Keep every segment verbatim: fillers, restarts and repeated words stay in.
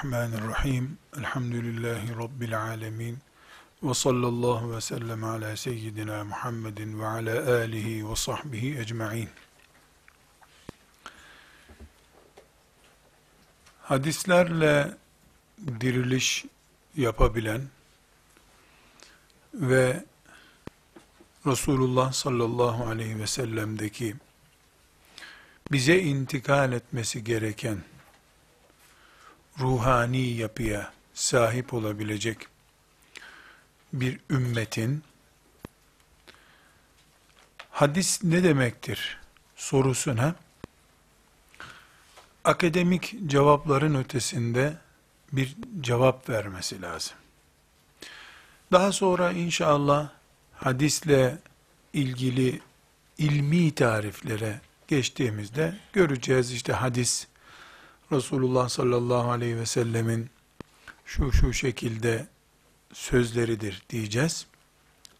Bismillahirrahmanirrahim. Elhamdülillahi Rabbil alemin. Ve sallallahu ve sellem ala seyyidina Muhammedin ve ala alihi ve sahbihi ecma'in. Hadislerle diriliş yapabilen ve Resulullah sallallahu aleyhi ve sellem'deki bize intikal etmesi gereken ruhani yapıya sahip olabilecek bir ümmetin hadis ne demektir sorusuna akademik cevapların ötesinde bir cevap vermesi lazım. Daha sonra inşallah hadisle ilgili ilmi tariflere geçtiğimizde göreceğiz işte hadis Resulullah sallallahu aleyhi ve sellemin şu şu şekilde sözleridir diyeceğiz.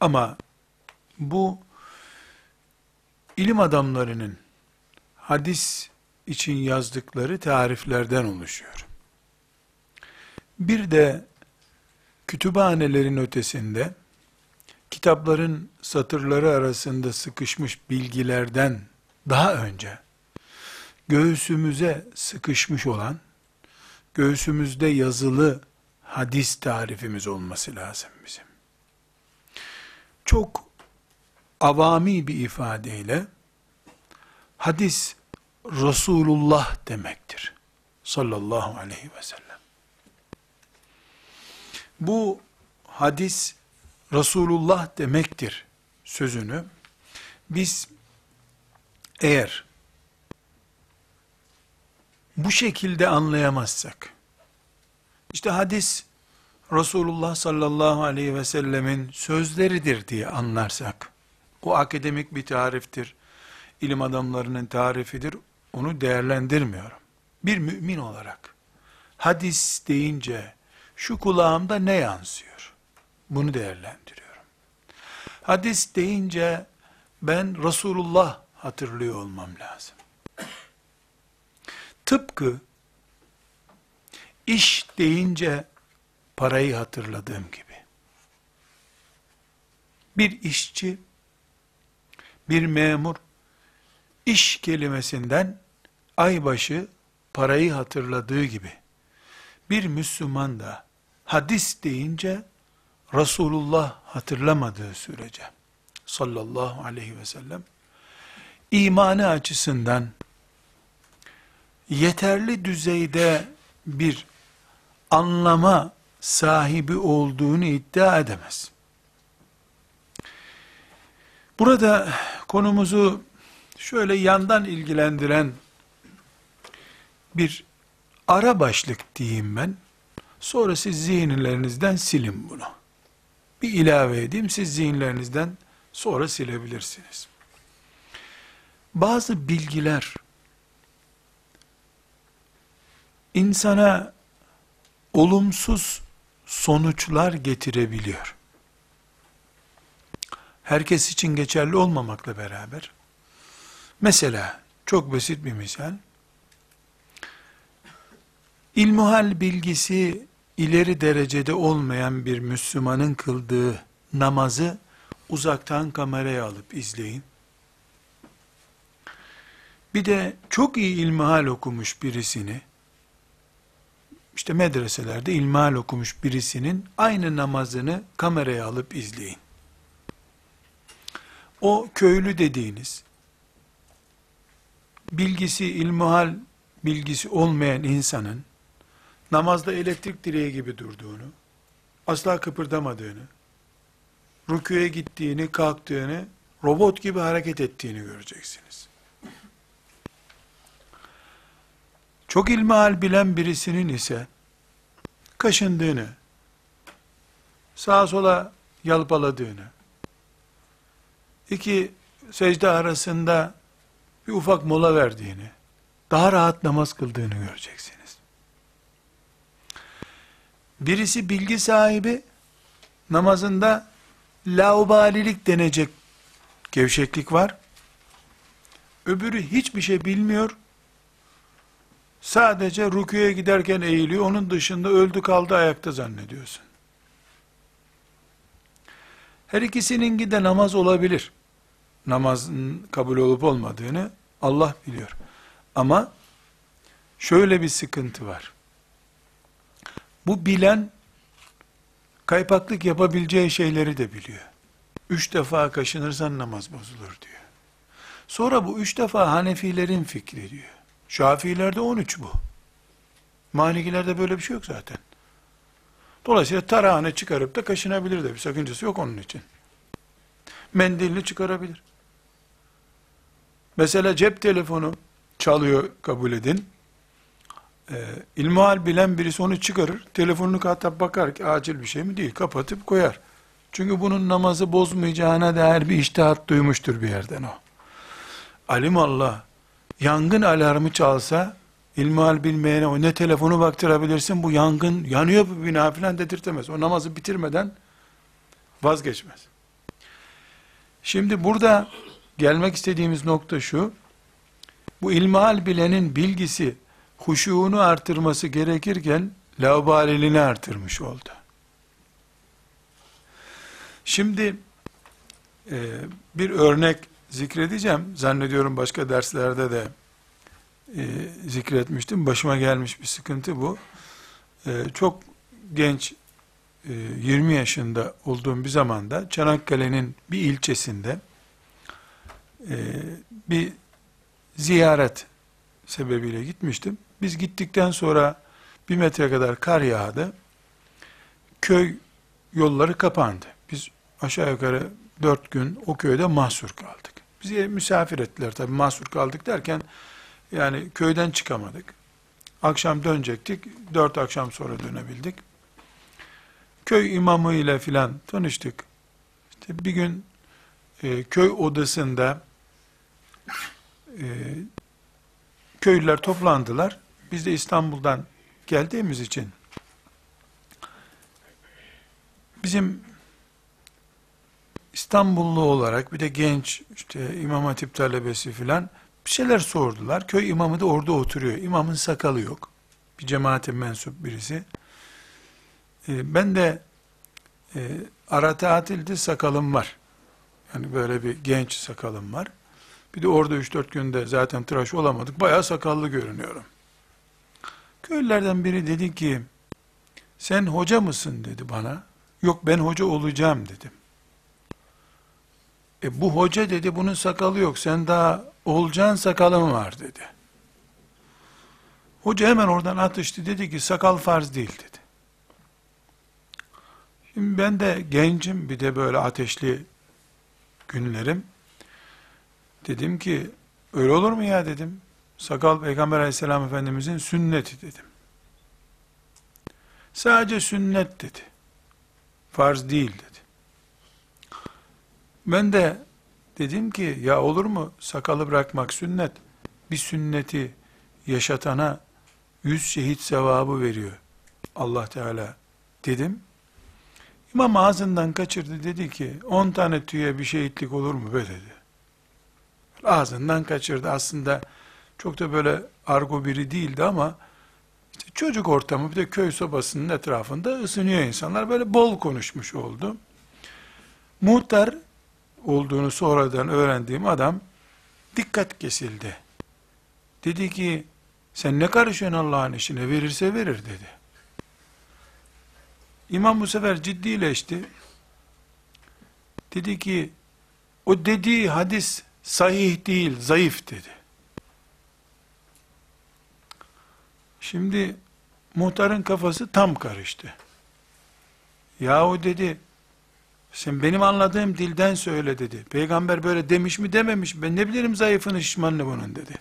Ama bu ilim adamlarının hadis için yazdıkları tariflerden oluşuyor. Bir de kütüphanelerin ötesinde kitapların satırları arasında sıkışmış bilgilerden daha önce göğsümüze sıkışmış olan, göğsümüzde yazılı hadis tarifimiz olması lazım bizim. Çok avami bir ifadeyle, hadis Resulullah demektir. Sallallahu aleyhi ve sellem. Bu hadis Resulullah demektir sözünü, biz eğer bu şekilde anlayamazsak, işte hadis Resulullah sallallahu aleyhi ve sellemin sözleridir diye anlarsak, o akademik bir tariftir, ilim adamlarının tarifidir, onu değerlendirmiyorum. Bir mümin olarak, hadis deyince şu kulağımda ne yansıyor? Bunu değerlendiriyorum. Hadis deyince ben Resulullah hatırlıyor olmam lazım. Tıpkı iş deyince parayı hatırladığım gibi. Bir işçi, bir memur iş kelimesinden aybaşı parayı hatırladığı gibi. Bir Müslüman da hadis deyince Resulullah hatırlamadığı sürece sallallahu aleyhi ve sellem imanı açısından yeterli düzeyde bir anlama sahibi olduğunu iddia edemez. Burada konumuzu şöyle yandan ilgilendiren bir ara başlık diyeyim ben. Sonra siz zihinlerinizden silin bunu. Bir ilave edeyim, siz zihinlerinizden sonra silebilirsiniz. Bazı bilgiler insana olumsuz sonuçlar getirebiliyor. Herkes için geçerli olmamakla beraber. Mesela çok basit bir misal. İlmuhal bilgisi ileri derecede olmayan bir Müslümanın kıldığı namazı uzaktan kameraya alıp izleyin. Bir de çok iyi ilmihal okumuş birisini, İşte medreselerde ilmihal okumuş birisinin aynı namazını kameraya alıp izleyin. O köylü dediğiniz, bilgisi, ilmihal bilgisi olmayan insanın, namazda elektrik direği gibi durduğunu, asla kıpırdamadığını, rüküye gittiğini, kalktığını, robot gibi hareket ettiğini göreceksiniz. Çok ilmihal bilen birisinin ise kaşındığını, sağa sola yalpaladığını, iki secde arasında bir ufak mola verdiğini, daha rahat namaz kıldığını göreceksiniz. Birisi bilgi sahibi, namazında laubalilik denecek gevşeklik var. Öbürü hiçbir şey bilmiyor, sadece rüküye giderken eğiliyor, onun dışında öldü kaldı ayakta zannediyorsun. Her ikisininki de namaz olabilir. Namazın kabul olup olmadığını Allah biliyor. Ama şöyle bir sıkıntı var. Bu bilen, kaypaklık yapabileceği şeyleri de biliyor. Üç defa kaşınırsan namaz bozulur diyor. Sonra bu üç defa Hanefilerin fikri diyor. Şafilerde on üç bu. Malikilerde böyle bir şey yok zaten. Dolayısıyla tarağını çıkarıp da kaşınabilir de bir sakıncası yok onun için. Mendilini çıkarabilir. Mesela cep telefonu çalıyor kabul edin. Ee, İlmihal bilen birisi onu çıkarır. Telefonunu hatta bakar ki acil bir şey mi değil. Kapatıp koyar. Çünkü bunun namazı bozmayacağına dair bir içtihat duymuştur bir yerden o. Alimallah yangın alarmı çalsa İlmihal bilmeyene o ne telefonu baktırabilirsin, bu yangın yanıyor bu bina filan dedirtemez. O namazı bitirmeden vazgeçmez. Şimdi burada gelmek istediğimiz nokta şu, bu ilmihal bilenin bilgisi huşuğunu artırması gerekirken laubaliliğini artırmış oldu. Şimdi e, bir örnek zikredeceğim, zannediyorum başka derslerde de e, zikretmiştim, başıma gelmiş bir sıkıntı bu. E, çok genç, yirmi yaşında olduğum bir zamanda Çanakkale'nin bir ilçesinde bir ziyaret sebebiyle gitmiştim. Biz gittikten sonra bir metre kadar kar yağdı. Köy yolları kapandı. Biz aşağı yukarı dört gün o köyde mahsur kaldık. Bizi misafir ettiler tabii, mahsur kaldık derken yani köyden çıkamadık. Akşam dönecektik, dört akşam sonra dönebildik. Köy imamı ile filan tanıştık. İşte bir gün e, köy odasında e, köylüler toplandılar. Biz de İstanbul'dan geldiğimiz için bizim İstanbullu olarak bir de genç işte İmam Hatip talebesi filan bir şeyler sordular. Köy imamı da orada oturuyor. İmamın sakalı yok. Bir cemaate mensup birisi. Ben de e, ara tatildi, sakalım var. Yani böyle bir genç sakalım var. Bir de orada üç dört günde zaten tıraş olamadık. Bayağı sakallı görünüyorum. Köylülerden biri dedi ki, sen hoca mısın dedi bana. Yok ben hoca olacağım dedim. E, bu hoca dedi, bunun sakalı yok. Sen daha olacaksın, sakalın var dedi. Hoca hemen oradan atıştı. Dedi ki sakal farz değil dedi. Şimdi ben de gencim, bir de böyle ateşli günlerim. Dedim ki, öyle olur mu ya dedim. Sakal Peygamber Aleyhisselam Efendimizin sünneti dedim. Sadece sünnet dedi. Farz değil dedi. Ben de dedim ki, ya olur mu sakalı bırakmak sünnet. Bir sünneti yaşatana yüz şehit sevabı veriyor Allah Teala dedim. İmam ağzından kaçırdı, dedi ki, on tane tüye bir şehitlik olur mu be dedi. Ağzından kaçırdı, aslında çok da böyle argo biri değildi ama, işte çocuk ortamı, bir de köy sobasının etrafında ısınıyor insanlar, böyle bol konuşmuş oldu. Muhtar olduğunu sonradan öğrendiğim adam, dikkat kesildi. Dedi ki, sen ne karışıyorsun Allah'ın işine, verirse verir dedi. İmam bu sefer ciddileşti. Dedi ki, o dediği hadis sahih değil, zayıf dedi. Şimdi muhtarın kafası tam karıştı. Yahu dedi, sen benim anladığım dilden söyle dedi. Peygamber böyle demiş mi dememiş mi? Ben ne bilirim zayıfını şişmanını bunun dedi.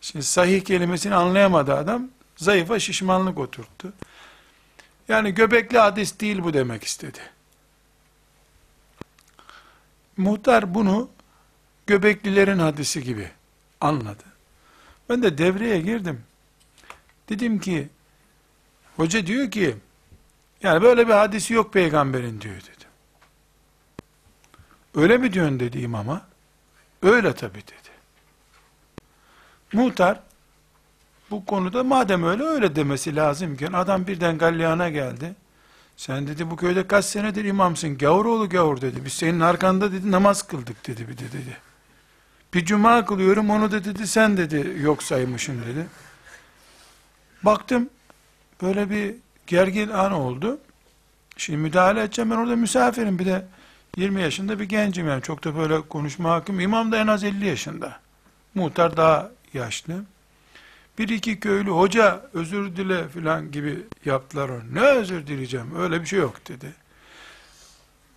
Şimdi sahih kelimesini anlayamadı adam, zayıfa şişmanlık oturttu. Yani göbekli hadis değil bu demek istedi. Muhtar bunu göbeklilerin hadisi gibi anladı. Ben de devreye girdim. Dedim ki, hoca diyor ki, yani böyle bir hadisi yok peygamberin diyor dedim. Öyle mi diyorsun dedi imama. Öyle tabii dedi. Muhtar bu konuda madem öyle öyle demesi lazımken adam birden galyana geldi. Sen dedi bu köyde kaç senedir imamsın, gavur oğlu gavur dedi. Biz senin arkanda dedi namaz kıldık dedi bir de dedi. Bir cuma kılıyorum onu da dedi sen dedi yok saymışsın dedi. Baktım böyle bir gergin an oldu. Şimdi müdahale edeceğim, ben orada misafirim, bir de yirmi yaşında bir gencim, yani çok da böyle konuşma hakim. İmam da en az elli yaşında. Muhtar daha yaşlı. Bir iki köylü hoca özür dile filan gibi yaptılar onu. Ne özür dileyeceğim, öyle bir şey yok dedi.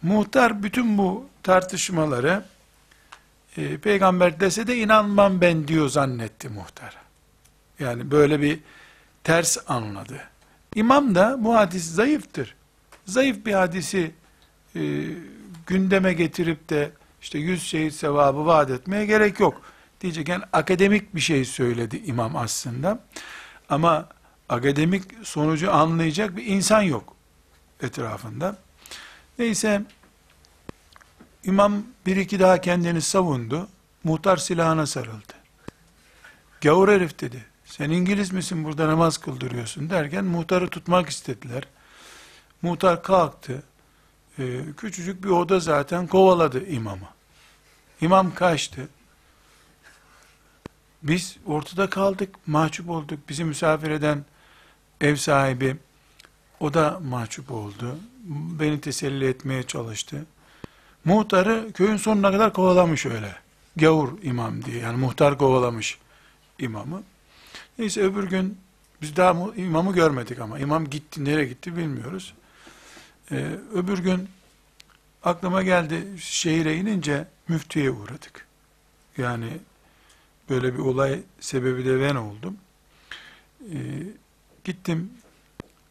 Muhtar bütün bu tartışmaları e, peygamber dese de inanmam ben diyor zannetti muhtar. Yani böyle bir ters anladı. İmam da bu hadis zayıftır. Zayıf bir hadisi e, gündeme getirip de işte yüz şehit sevabı vaat etmeye gerek yok diyecekken akademik bir şey söyledi imam aslında. Ama akademik sonucu anlayacak bir insan yok etrafında. Neyse imam bir iki daha kendini savundu. Muhtar silahına sarıldı. Gavur herif dedi. Sen İngiliz misin, burada namaz kıldırıyorsun derken muhtarı tutmak istediler. Muhtar kalktı. Ee, küçücük bir oda zaten, kovaladı imamı. İmam kaçtı. Biz ortada kaldık, mahcup olduk. Bizi misafir eden ev sahibi, o da mahcup oldu. Beni teselli etmeye çalıştı. Muhtarı köyün sonuna kadar kovalamış öyle. Gavur imam diye, yani muhtar kovalamış imamı. Neyse öbür gün biz daha imamı görmedik ama imam gitti, nereye gitti bilmiyoruz. Ee, öbür gün aklıma geldi, şehire inince müftüye uğradık. Yani böyle bir olay sebebi de ben oldum. Ee, gittim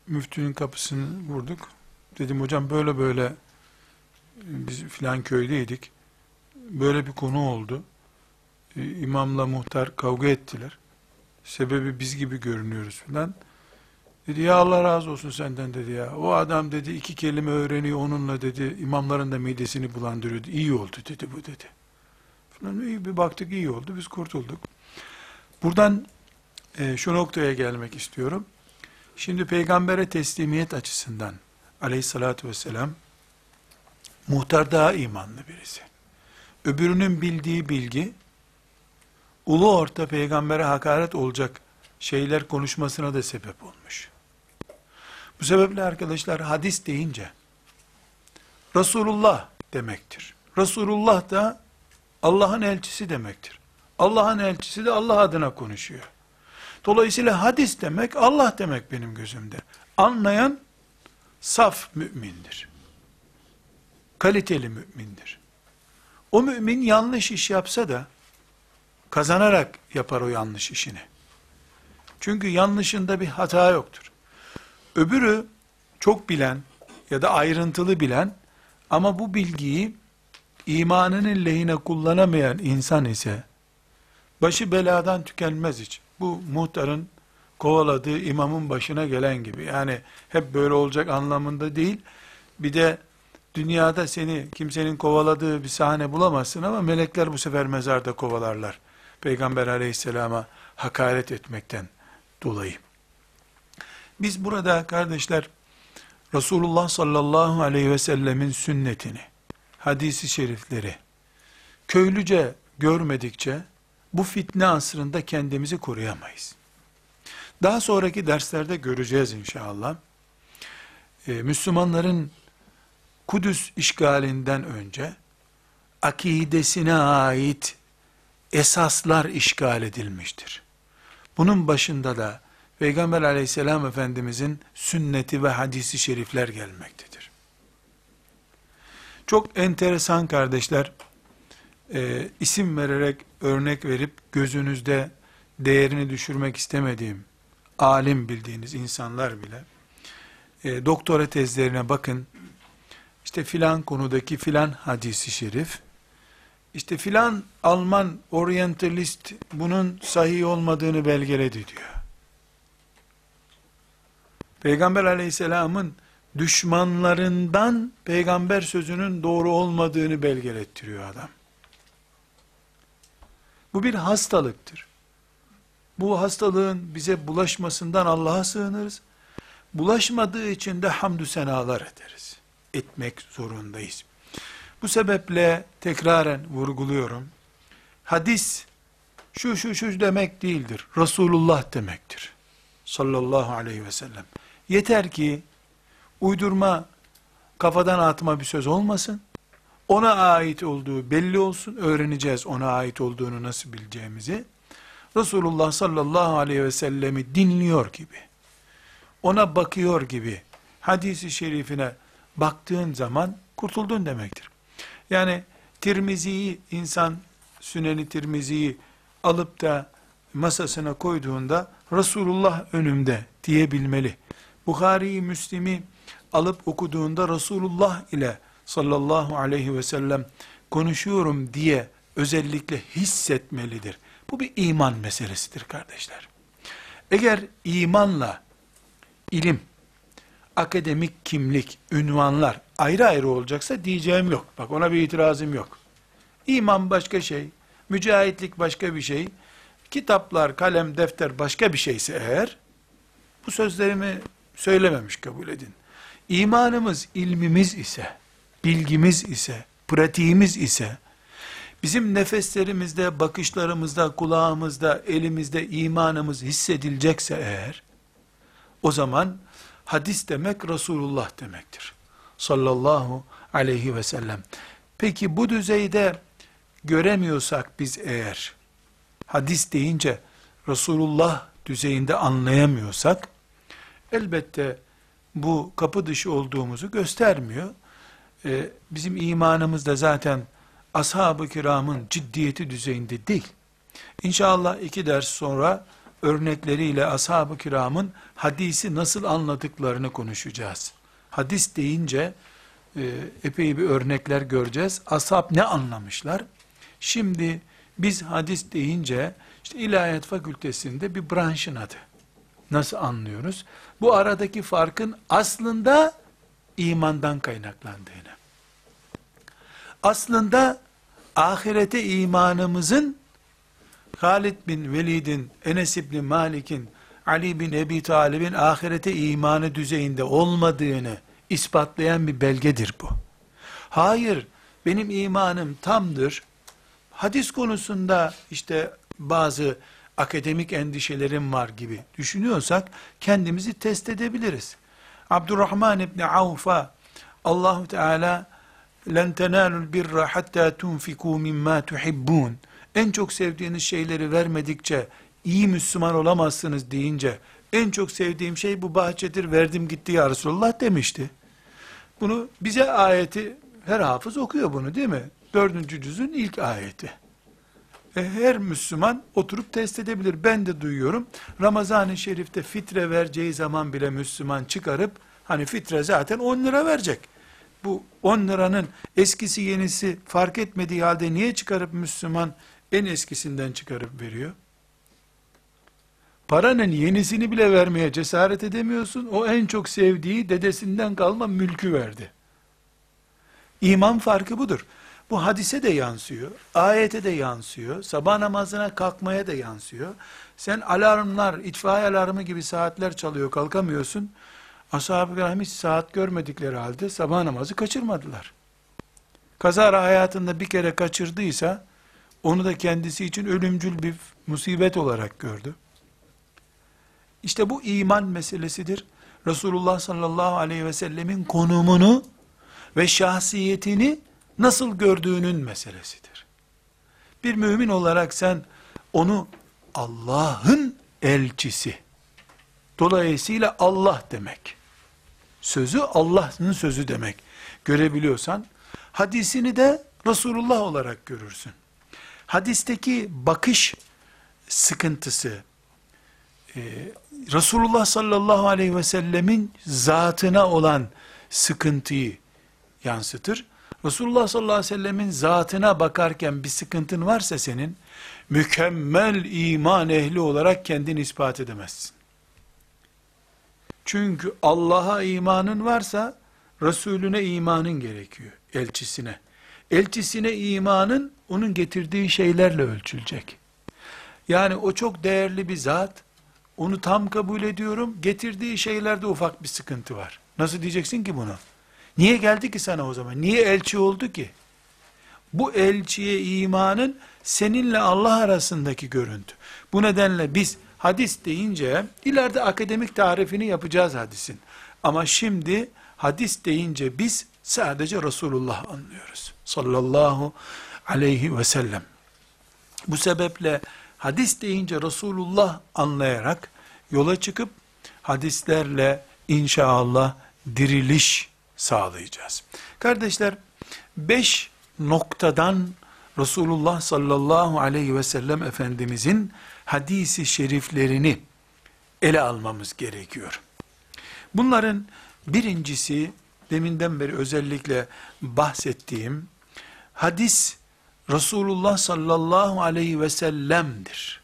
müftünün kapısını vurduk. Dedim hocam böyle böyle biz filan köydeydik. Böyle bir konu oldu. Ee, imamla muhtar kavga ettiler. Sebebi biz gibi görünüyoruz filan. Dedi ya Allah razı olsun senden dedi ya. O adam dedi iki kelime öğreniyor onunla dedi. İmamların da midesini bulandırıyordu. İyi oldu dedi bu dedi. Falan iyi bir baktık iyi oldu. Biz kurtulduk. Buradan e, şu noktaya gelmek istiyorum. Şimdi peygambere teslimiyet açısından aleyhissalatü vesselam muhtar daha imanlı birisi. Öbürünün bildiği bilgi ulu orta peygambere hakaret olacak şeyler konuşmasına da sebep olmuş. Bu sebeple arkadaşlar hadis deyince Resulullah demektir. Resulullah da Allah'ın elçisi demektir. Allah'ın elçisi de Allah adına konuşuyor. Dolayısıyla hadis demek Allah demek benim gözümde. Anlayan saf mümindir. Kaliteli mümindir. O mümin yanlış iş yapsa da kazanarak yapar o yanlış işini. Çünkü yanlışında bir hata yoktur. Öbürü çok bilen ya da ayrıntılı bilen ama bu bilgiyi imanının lehine kullanamayan insan ise başı beladan tükenmez hiç. Bu muhtarın kovaladığı imamın başına gelen gibi. Yani hep böyle olacak anlamında değil. Bir de dünyada seni kimsenin kovaladığı bir sahne bulamazsın ama melekler bu sefer mezarda kovalarlar. Peygamber aleyhisselama hakaret etmekten dolayı. Biz burada kardeşler Resulullah sallallahu aleyhi ve sellemin sünnetini, hadisi şerifleri köylüce görmedikçe bu fitne asrında kendimizi koruyamayız. Daha sonraki derslerde göreceğiz inşallah. Ee, Müslümanların Kudüs işgalinden önce akidesine ait esaslar işgal edilmiştir. Bunun başında da Peygamber aleyhisselam Efendimizin sünneti ve hadisi şerifler gelmektedir. Çok enteresan kardeşler, e, isim vererek örnek verip gözünüzde değerini düşürmek istemediğim, alim bildiğiniz insanlar bile, e, doktora tezlerine bakın, işte filan konudaki filan hadisi şerif, İşte filan Alman oryantalist bunun sahih olmadığını belgeledi diyor. Peygamber aleyhisselamın düşmanlarından peygamber sözünün doğru olmadığını belgelettiriyor adam. Bu bir hastalıktır. bu hastalığın bize bulaşmasından Allah'a sığınırız. Bulaşmadığı için de hamdü senalar ederiz. Etmek zorundayız. Bu sebeple tekraren vurguluyorum. Hadis şu şu şu demek değildir. Resulullah demektir. Sallallahu aleyhi ve sellem. Yeter ki uydurma, kafadan atma bir söz olmasın. Ona ait olduğu belli olsun. Öğreneceğiz ona ait olduğunu nasıl bileceğimizi. Resulullah sallallahu aleyhi ve sellemi dinliyor gibi, ona bakıyor gibi, hadisi şerifine baktığın zaman kurtuldun demektir. Yani Tirmizi'yi, insan Süneni Tirmizi'yi alıp da masasına koyduğunda Resulullah önümde diyebilmeli. Buhari'yi, Müslim'i alıp okuduğunda Resulullah ile sallallahu aleyhi ve sellem konuşuyorum diye özellikle hissetmelidir. Bu bir iman meselesidir kardeşler. Eğer imanla ilim, akademik kimlik, ünvanlar ayrı ayrı olacaksa diyeceğim yok. Bak, ona bir itirazım yok. İman başka şey, mücahitlik başka bir şey, kitaplar, kalem, defter başka bir şeyse eğer, bu sözlerimi söylememiş kabul edin. İmanımız, ilmimiz ise, bilgimiz ise, pratiğimiz ise, bizim nefeslerimizde, bakışlarımızda, kulağımızda, elimizde imanımız hissedilecekse eğer, o zaman hadis demek Resulullah demektir. Sallallahu aleyhi ve sellem. Peki bu düzeyde göremiyorsak biz eğer, hadis deyince Resulullah düzeyinde anlayamıyorsak, elbette bu kapı dışı olduğumuzu göstermiyor. Ee, bizim imanımız da zaten ashab-ı kiramın ciddiyeti düzeyinde değil. İnşallah iki ders sonra örnekleriyle ashab-ı kiramın hadisi nasıl anladıklarını konuşacağız. Hadis deyince e, epey bir örnekler göreceğiz. Ashab ne anlamışlar? Şimdi biz hadis deyince işte İlahiyat Fakültesi'nde bir branşın adı. Nasıl anlıyoruz? Bu aradaki farkın aslında imandan kaynaklandığını, aslında ahirete imanımızın Halid bin Velid'in, Enes bin Malik'in, Ali bin Ebi Talib'in ahirete imanı düzeyinde olmadığını ispatlayan bir belgedir bu. Hayır, benim imanım tamdır. Hadis konusunda işte bazı akademik endişelerim var gibi düşünüyorsak kendimizi test edebiliriz. Abdurrahman ibn Avf'a Allah-u Teala لَنْ تَنَالُوا الْبِرَّ حَتَّى تُنْفِكُوا مِمَّا تُحِبُّونَ en çok sevdiğiniz şeyleri vermedikçe iyi Müslüman olamazsınız deyince, en çok sevdiğim şey bu bahçedir, verdim gitti ya Resulullah demişti. Bunu bize ayeti, her hafız okuyor bunu değil mi? Dördüncü cüzün ilk ayeti. E, her Müslüman oturup test edebilir. Ben de duyuyorum, Ramazan-ı Şerif'te fitre vereceği zaman bile Müslüman çıkarıp, hani fitre zaten on lira verecek, bu on liranın eskisi yenisi fark etmediği halde niye çıkarıp Müslüman en eskisinden çıkarıp veriyor? Paranın yenisini bile vermeye cesaret edemiyorsun. O en çok sevdiği dedesinden kalma mülkü verdi. İman farkı budur. Bu hadise de yansıyor, ayete de yansıyor, sabah namazına kalkmaya da yansıyor. Sen alarmlar, itfaiye alarmı gibi saatler çalıyor, kalkamıyorsun. Ashab-ı kiram hiç saat görmedikleri halde sabah namazı kaçırmadılar. Kazara hayatında bir kere kaçırdıysa, onu da kendisi için ölümcül bir musibet olarak gördü. İşte bu iman meselesidir. Resulullah sallallahu aleyhi ve sellemin konumunu ve şahsiyetini nasıl gördüğünün meselesidir. Bir mümin olarak sen onu Allah'ın elçisi, dolayısıyla Allah demek, sözü Allah'ın sözü demek görebiliyorsan, hadisini de Resulullah olarak görürsün. Hadisteki bakış sıkıntısı, e, Resulullah sallallahu aleyhi ve sellemin zatına olan sıkıntıyı yansıtır. Resulullah sallallahu aleyhi ve sellemin zatına bakarken bir sıkıntın varsa senin, mükemmel iman ehli olarak kendini ispat edemezsin. Çünkü Allah'a imanın varsa, Resulüne imanın gerekiyor, elçisine. Elçisine imanın, onun getirdiği şeylerle ölçülecek. Yani o çok değerli bir zat, onu tam kabul ediyorum, getirdiği şeylerde ufak bir sıkıntı var. Nasıl diyeceksin ki bunu? Niye geldi ki sana o zaman? Niye elçi oldu ki? Bu elçiye imanın seninle Allah arasındaki görüntü. Bu nedenle biz hadis deyince, ileride akademik tarifini yapacağız hadisin. Ama şimdi hadis deyince biz sadece Resulullah anlıyoruz. Sallallahu aleyhi ve sellem. Bu sebeple hadis deyince Resulullah anlayarak yola çıkıp hadislerle inşallah diriliş sağlayacağız. Kardeşler, beş noktadan Resulullah sallallahu aleyhi ve sellem Efendimizin hadisi şeriflerini ele almamız gerekiyor. Bunların birincisi, deminden beri özellikle bahsettiğim, hadis Resulullah sallallahu aleyhi ve sellem'dir.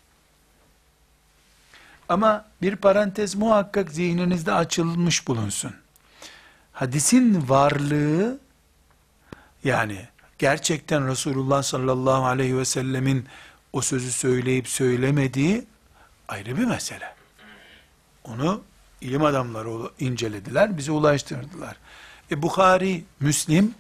Ama bir parantez muhakkak zihninizde açılmış bulunsun. Hadisin varlığı, yani gerçekten Resulullah sallallahu aleyhi ve sellemin o sözü söyleyip söylemediği ayrı bir mesele. Onu ilim adamları incelediler, bize ulaştırdılar. E Bukhari, Müslim,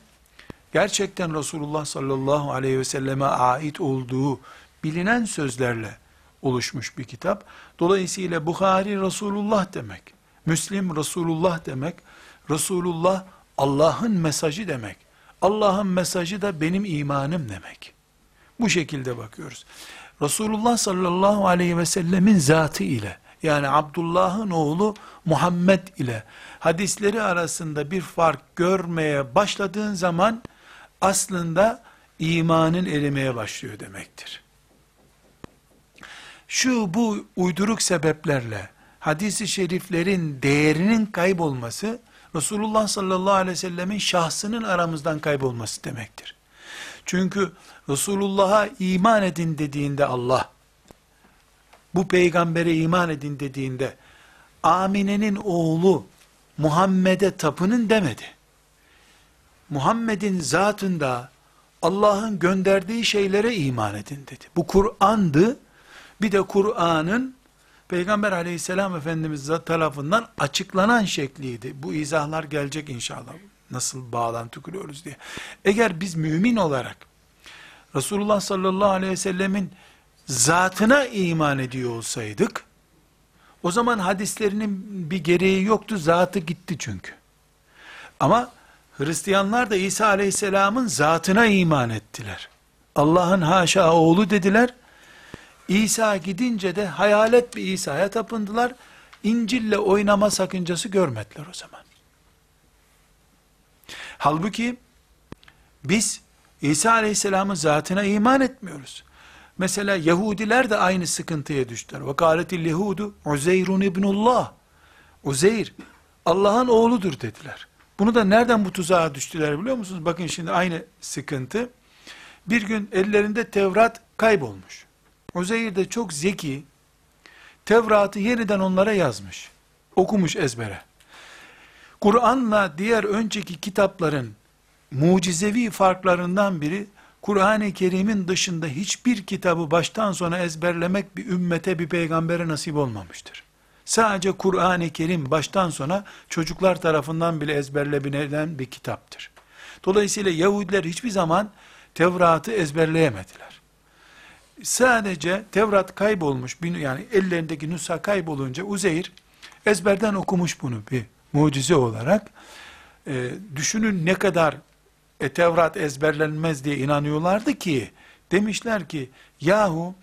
gerçekten Resulullah sallallahu aleyhi ve selleme ait olduğu bilinen sözlerle oluşmuş bir kitap. Dolayısıyla Bukhari Resulullah demek, Müslim Resulullah demek, Resulullah Allah'ın mesajı demek, Allah'ın mesajı da benim imanım demek. Bu şekilde bakıyoruz. Resulullah sallallahu aleyhi ve sellemin zatı ile, yani Abdullah'ın oğlu Muhammed ile hadisleri arasında bir fark görmeye başladığın zaman, aslında imanın erimeye başlıyor demektir. Şu bu uyduruk sebeplerle hadis-i şeriflerin değerinin kaybolması, Resulullah sallallahu aleyhi ve sellemin şahsının aramızdan kaybolması demektir. Çünkü Resulullah'a iman edin dediğinde Allah, bu peygambere iman edin dediğinde, Amine'nin oğlu Muhammed'e tapının demedi. Muhammed'in zatında Allah'ın gönderdiği şeylere iman edin dedi. Bu Kur'an'dı. Bir de Kur'an'ın Peygamber aleyhisselam Efendimiz tarafından açıklanan şekliydi. Bu izahlar gelecek inşallah. Nasıl bağlantı kuruyoruz diye. Eğer biz mümin olarak Resulullah sallallahu aleyhi ve sellemin zatına iman ediyor olsaydık, o zaman hadislerinin bir gereği yoktu. Zatı gitti çünkü. Ama Hristiyanlar da İsa aleyhisselamın zatına iman ettiler. Allah'ın haşa oğlu dediler. İsa gidince de hayalet bir İsa'ya tapındılar. İncil'le oynama sakıncası görmediler o zaman. Halbuki biz İsa aleyhisselamın zatına iman etmiyoruz. Mesela Yahudiler de aynı sıkıntıya düştüler. وَقَالَتِ الْيَهُودُ عُزَيْرٌ اِبْنُ اللّٰهِ Uzeyr, Allah'ın oğludur dediler. Bunu da nereden bu tuzağa düştüler biliyor musunuz? Bakın şimdi aynı sıkıntı. Bir gün ellerinde Tevrat kaybolmuş. Uzeyr de çok zeki, Tevrat'ı yeniden onlara yazmış. Okumuş ezbere. Kur'an'la diğer önceki kitapların mucizevi farklarından biri, Kur'an-ı Kerim'in dışında hiçbir kitabı baştan sona ezberlemek bir ümmete, bir peygambere nasip olmamıştır. Sadece Kur'an-ı Kerim baştan sona çocuklar tarafından bile ezberlenebilen bir kitaptır. Dolayısıyla Yahudiler hiçbir zaman Tevrat'ı ezberleyemediler. Sadece Tevrat kaybolmuş, yani ellerindeki nüsha kaybolunca Uzeyr ezberden okumuş bunu bir mucize olarak. E, düşünün ne kadar E, Tevrat ezberlenmez diye inanıyorlardı ki, demişler ki, yahu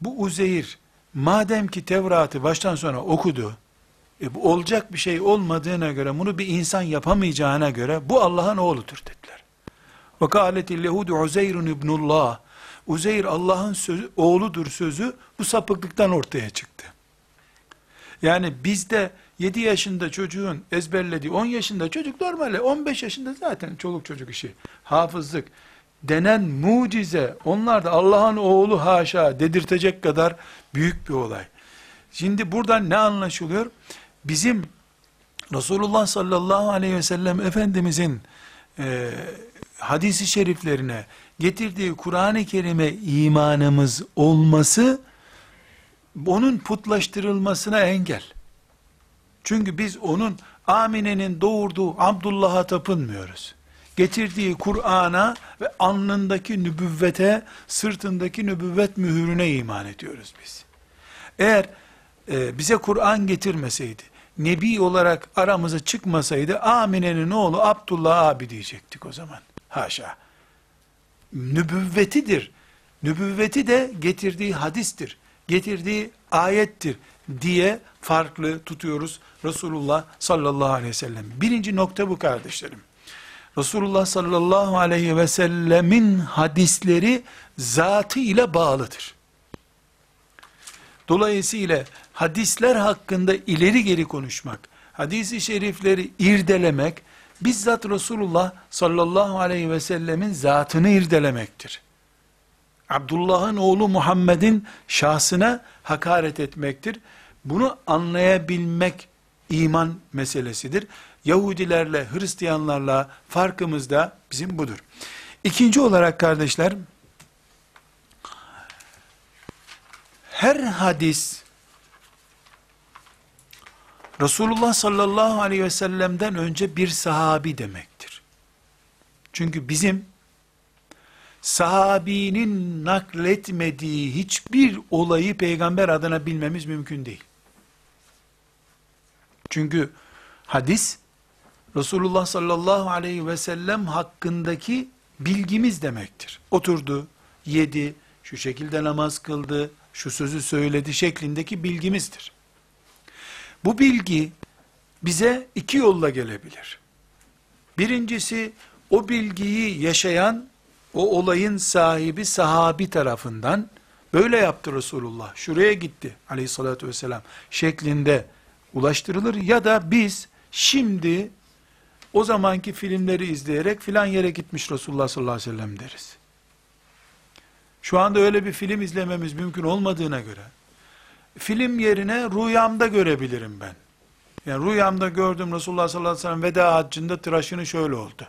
bu Uzeyr madem ki Tevrat'ı baştan sona okudu, e, bu olacak bir şey olmadığına göre, bunu bir insan yapamayacağına göre, bu Allah'ın oğludur dediler. وَقَالَتِ الْيَهُودُ عُزَيْرٌ اِبْنُ اللّٰهِ Uzeyr Allah'ın sözü, oğludur sözü, bu sapıklıktan ortaya çıktı. Yani bizde yedi yaşında çocuğun ezberlediği, on yaşında çocuk normalde, on beş yaşında zaten çoluk çocuk işi, hafızlık denen mucize, onlar da Allah'ın oğlu haşa dedirtecek kadar büyük bir olay. Şimdi buradan ne anlaşılıyor? Bizim Resulullah sallallahu aleyhi ve sellem Efendimizin e, hadisi şeriflerine getirdiği Kur'an-ı Kerim'e imanımız olması, onun putlaştırılmasına engel. Çünkü biz onun Amine'nin doğurduğu Abdullah'a tapınmıyoruz. Getirdiği Kur'an'a ve alnındaki nübüvvete, sırtındaki nübüvvet mühürüne iman ediyoruz biz. Eğer e, bize Kur'an getirmeseydi, nebi olarak aramıza çıkmasaydı, Amine'nin oğlu Abdullah abi diyecektik o zaman. Haşa. Nübüvvetidir. Nübüvveti de getirdiği hadistir, getirdiği ayettir diye farklı tutuyoruz Resulullah sallallahu aleyhi ve sellem. Birinci nokta bu kardeşlerim. Resulullah sallallahu aleyhi ve sellemin hadisleri zatı ile bağlıdır. Dolayısıyla hadisler hakkında ileri geri konuşmak, hadis-i şerifleri irdelemek, bizzat Resulullah sallallahu aleyhi ve sellemin zatını irdelemektir. Abdullah'ın oğlu Muhammed'in şahsına hakaret etmektir. Bunu anlayabilmek iman meselesidir. Yahudilerle, Hristiyanlarla farkımız da bizim budur. İkinci olarak kardeşler, her hadis, Resulullah sallallahu aleyhi ve sellem'den önce bir sahabi demektir. Çünkü bizim, sahabinin nakletmediği hiçbir olayı peygamber adına bilmemiz mümkün değil. Çünkü hadis, Resulullah sallallahu aleyhi ve sellem hakkındaki bilgimiz demektir. Oturdu, yedi, şu şekilde namaz kıldı, şu sözü söyledi şeklindeki bilgimizdir. Bu bilgi bize iki yolla gelebilir. Birincisi, o bilgiyi yaşayan, o olayın sahibi sahabi tarafından, böyle yaptı Resulullah, şuraya gitti aleyhissalatü vesselam şeklinde ulaştırılır. Ya da biz şimdi o zamanki filmleri izleyerek filan yere gitmiş Resulullah sallallahu aleyhi ve sellem deriz. Şu anda öyle bir film izlememiz mümkün olmadığına göre, film yerine rüyamda görebilirim ben. Yani rüyamda gördüm Resulullah sallallahu aleyhi ve sellem veda haccında tıraşını şöyle oldu.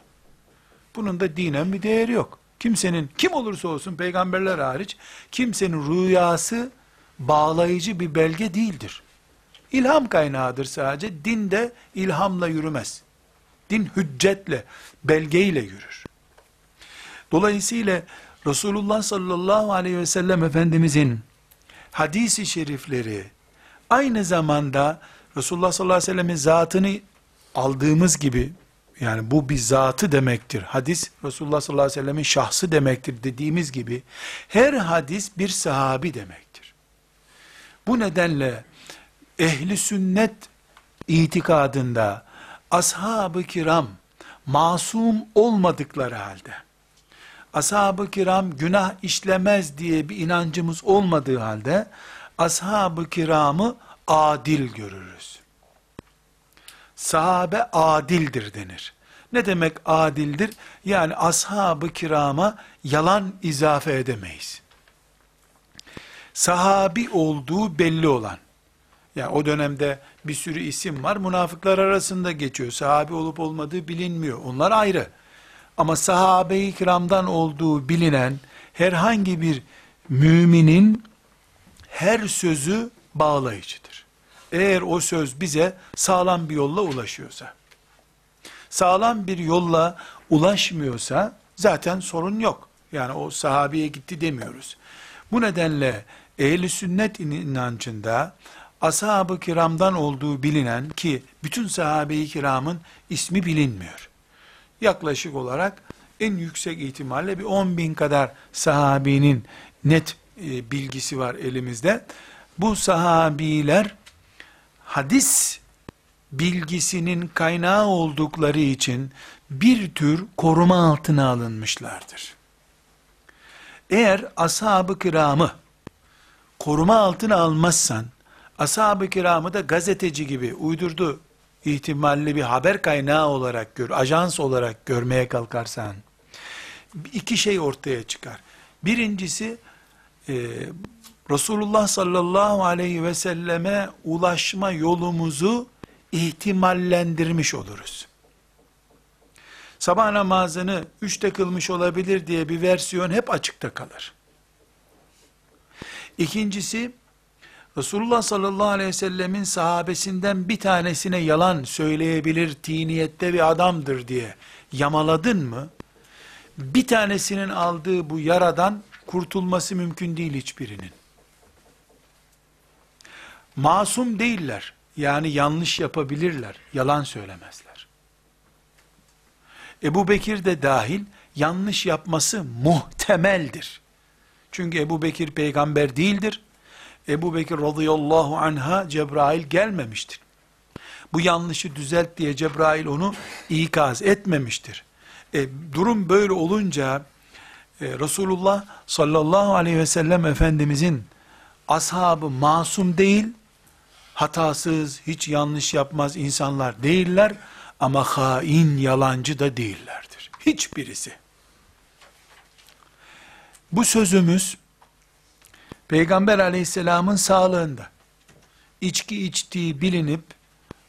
Bunun da dinen bir değeri yok. Kimsenin, kim olursa olsun peygamberler hariç, kimsenin rüyası bağlayıcı bir belge değildir. İlham kaynağıdır sadece. Din de ilhamla yürümez. Din hüccetle, belgeyle yürür. Dolayısıyla Resulullah sallallahu aleyhi ve sellem Efendimizin hadis-i şerifleri, aynı zamanda Resulullah sallallahu aleyhi ve sellemin zatını aldığımız gibi, yani bu bir zatı demektir. Hadis, Resulullah sallallahu aleyhi ve sellemin şahsı demektir dediğimiz gibi, her hadis bir sahabi demektir. Bu nedenle, ehli sünnet itikadında, ashab-ı kiram, masum olmadıkları halde, ashab-ı kiram günah işlemez diye bir inancımız olmadığı halde, ashab-ı kiramı adil görürüz. Sahabe adildir denir. Ne demek adildir? Yani ashab-ı kirama yalan izafe edemeyiz. Sahabi olduğu belli olan, yani o dönemde bir sürü isim var, münafıklar arasında geçiyor. Sahabi olup olmadığı bilinmiyor. Onlar ayrı. Ama sahabe-i kiramdan olduğu bilinen herhangi bir müminin her sözü bağlayıcıdır. Eğer o söz bize sağlam bir yolla ulaşıyorsa, sağlam bir yolla ulaşmıyorsa zaten sorun yok. Yani o sahabeye gitti demiyoruz. Bu nedenle ehl-i sünnet inancında ashab-ı kiramdan olduğu bilinen, ki bütün sahabe-i kiramın ismi bilinmiyor. Yaklaşık olarak en yüksek ihtimalle bir on bin kadar sahabinin net e, bilgisi var elimizde. Bu sahabiler, hadis bilgisinin kaynağı oldukları için bir tür koruma altına alınmışlardır. Eğer ashab-ı kiramı koruma altına almazsan, ashab-ı kiramı da gazeteci gibi uydurdu ihtimalli bir haber kaynağı olarak gör, ajans olarak görmeye kalkarsan, iki şey ortaya çıkar. Birincisi, e, Resulullah sallallahu aleyhi ve selleme ulaşma yolumuzu ihtimallendirmiş oluruz. Sabah namazını üçte kılmış olabilir diye bir versiyon hep açıkta kalır. İkincisi, Resulullah sallallahu aleyhi ve sellemin sahabesinden bir tanesine yalan söyleyebilir tiniyette bir adamdır diye yamaladın mı, bir tanesinin aldığı bu yaradan kurtulması mümkün değil hiçbirinin. Masum değiller, yani yanlış yapabilirler, yalan söylemezler. Ebu Bekir de dahil, yanlış yapması muhtemeldir. Çünkü Ebu Bekir peygamber değildir. Ebu Bekir radıyallahu anh'a Cebrail gelmemiştir. Bu yanlışı düzelt diye Cebrail onu ikaz etmemiştir. E, durum böyle olunca, e, Resulullah sallallahu aleyhi ve sellem Efendimizin ashabı masum değil, hatasız, hiç yanlış yapmaz insanlar değiller, ama hain, yalancı da değillerdir. Hiçbirisi. Bu sözümüz, Peygamber aleyhisselamın sağlığında, içki içtiği bilinip,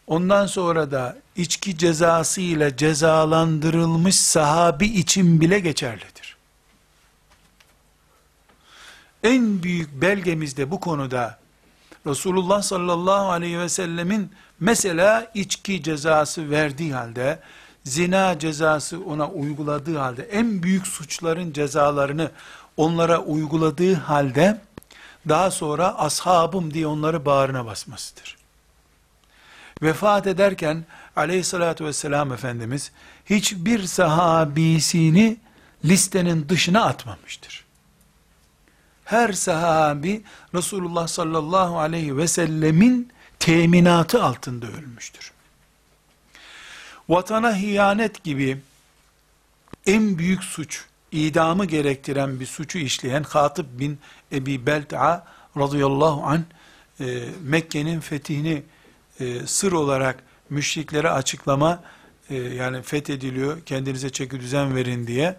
ondan sonra da içki cezası ile cezalandırılmış sahabi için bile geçerlidir. En büyük belgemizde bu konuda, Resulullah sallallahu aleyhi ve sellemin, mesela içki cezası verdiği halde, zina cezası ona uyguladığı halde, en büyük suçların cezalarını onlara uyguladığı halde, daha sonra ashabım diye onları bağrına basmasıdır. Vefat ederken aleyhissalatü vesselam Efendimiz hiçbir sahabisini listenin dışına atmamıştır. Her sahabi Resulullah sallallahu aleyhi ve sellemin teminatı altında ölmüştür. Vatana hıyanet gibi en büyük suç, idamı gerektiren bir suçu işleyen Hatib bin Ebi Belt'a radıyallahu anh, e, Mekke'nin fethini e, sır olarak müşriklere açıklama, e, yani fethediliyor, kendinize çeki düzen verin diye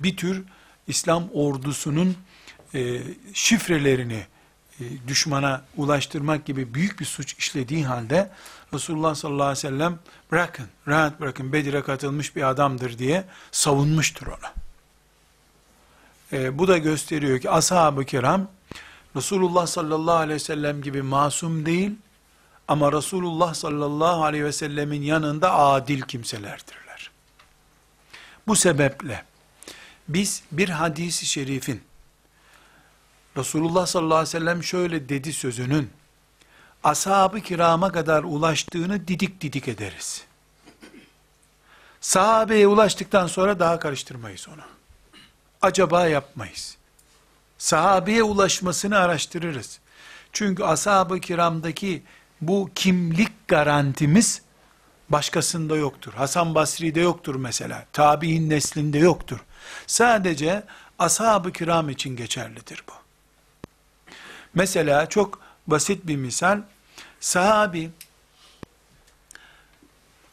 bir tür İslam ordusunun e, şifrelerini e, düşmana ulaştırmak gibi büyük bir suç işlediği halde, Resulullah sallallahu aleyhi ve sellem bırakın, rahat bırakın, Bedir'e katılmış bir adamdır diye savunmuştur ona. E, bu da gösteriyor ki ashab-ı kiram, Resulullah sallallahu aleyhi ve sellem gibi masum değil, ama Resulullah sallallahu aleyhi ve sellemin yanında adil kimselerdirler. Bu sebeple, biz bir hadis-i şerifin, Resulullah sallallahu aleyhi ve sellem şöyle dedi sözünün, ashab-ı kirama kadar ulaştığını didik didik ederiz. Sahabeye ulaştıktan sonra daha karıştırmayız onu. Acaba yapmayız. Sahabeye ulaşmasını araştırırız. Çünkü ashab-ı kiramdaki bu kimlik garantimiz başkasında yoktur. Hasan Basri'de yoktur mesela. Tabi'in neslinde yoktur. Sadece ashab-ı kiram için geçerlidir bu. Mesela çok basit bir misal. Sahabi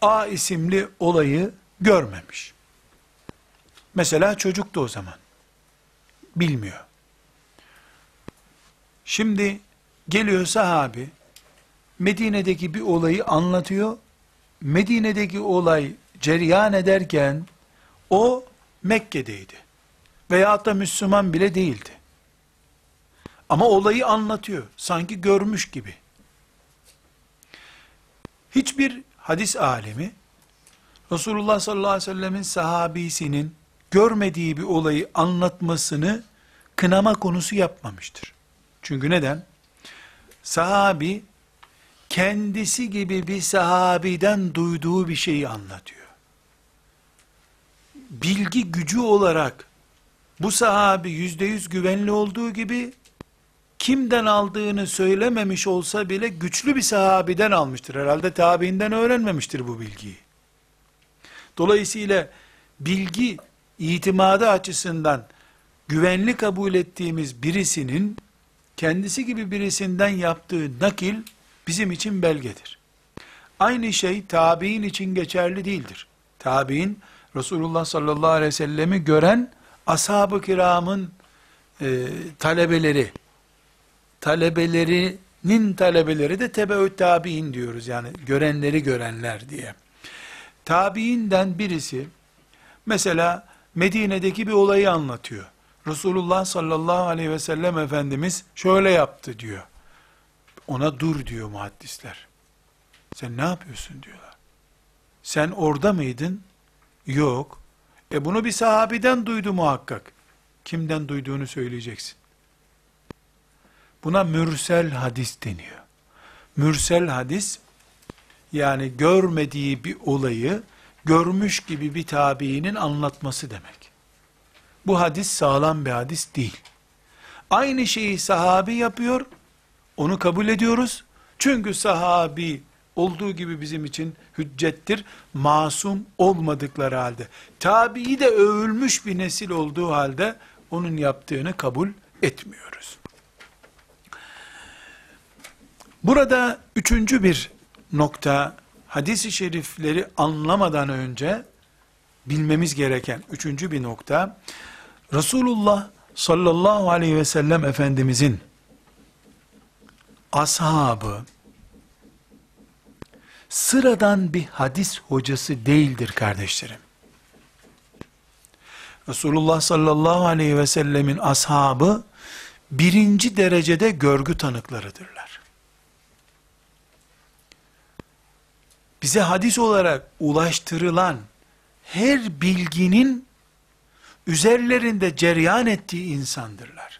A isimli olayı görmemiş. Mesela çocuktu o zaman. Bilmiyor. Şimdi geliyor sahabi, Medine'deki bir olayı anlatıyor. Medine'deki olay cereyan ederken, o Mekke'deydi. Veyahut da Müslüman bile değildi. Ama olayı anlatıyor. Sanki görmüş gibi. Hiçbir hadis alimi, Resulullah sallallahu aleyhi ve sellemin sahabisinin, görmediği bir olayı anlatmasını kınama konusu yapmamıştır. Çünkü neden? Sahabi, kendisi gibi bir sahabiden duyduğu bir şeyi anlatıyor. Bilgi gücü olarak, bu sahabi yüzde yüz güvenli olduğu gibi, kimden aldığını söylememiş olsa bile, güçlü bir sahabiden almıştır. Herhalde tabiinden öğrenmemiştir bu bilgiyi. Dolayısıyla, bilgi, İtimadı açısından güvenli kabul ettiğimiz birisinin, kendisi gibi birisinden yaptığı nakil, bizim için belgedir. Aynı şey tabi'in için geçerli değildir. Tabi'in, Resulullah sallallahu aleyhi ve sellemi gören, ashab-ı kiramın e, talebeleri, talebelerinin talebeleri de tebeüt tabi'in diyoruz, yani görenleri görenler diye. Tabi'inden birisi, mesela, Medine'deki bir olayı anlatıyor. Resulullah sallallahu aleyhi ve sellem Efendimiz şöyle yaptı diyor. Ona dur diyor muhaddisler. Sen ne yapıyorsun diyorlar. Sen orada mıydın? Yok. E bunu bir sahabiden duydu muhakkak. Kimden duyduğunu söyleyeceksin. Buna mürsel hadis deniyor. Mürsel hadis, yani görmediği bir olayı görmüş gibi bir tabiinin anlatması demek. Bu hadis sağlam bir hadis değil. Aynı şeyi sahabi yapıyor, onu kabul ediyoruz. Çünkü sahabi olduğu gibi bizim için hüccettir. Masum olmadıkları halde, tabi'i de övülmüş bir nesil olduğu halde onun yaptığını kabul etmiyoruz. Burada üçüncü bir nokta, hadis-i şerifleri anlamadan önce bilmemiz gereken üçüncü bir nokta, Resulullah sallallahu aleyhi ve sellem Efendimizin ashabı sıradan bir hadis hocası değildir kardeşlerim. Resulullah sallallahu aleyhi ve sellemin ashabı birinci derecede görgü tanıklarıdırlar. Bize hadis olarak ulaştırılan her bilginin üzerlerinde cereyan ettiği insandırlar.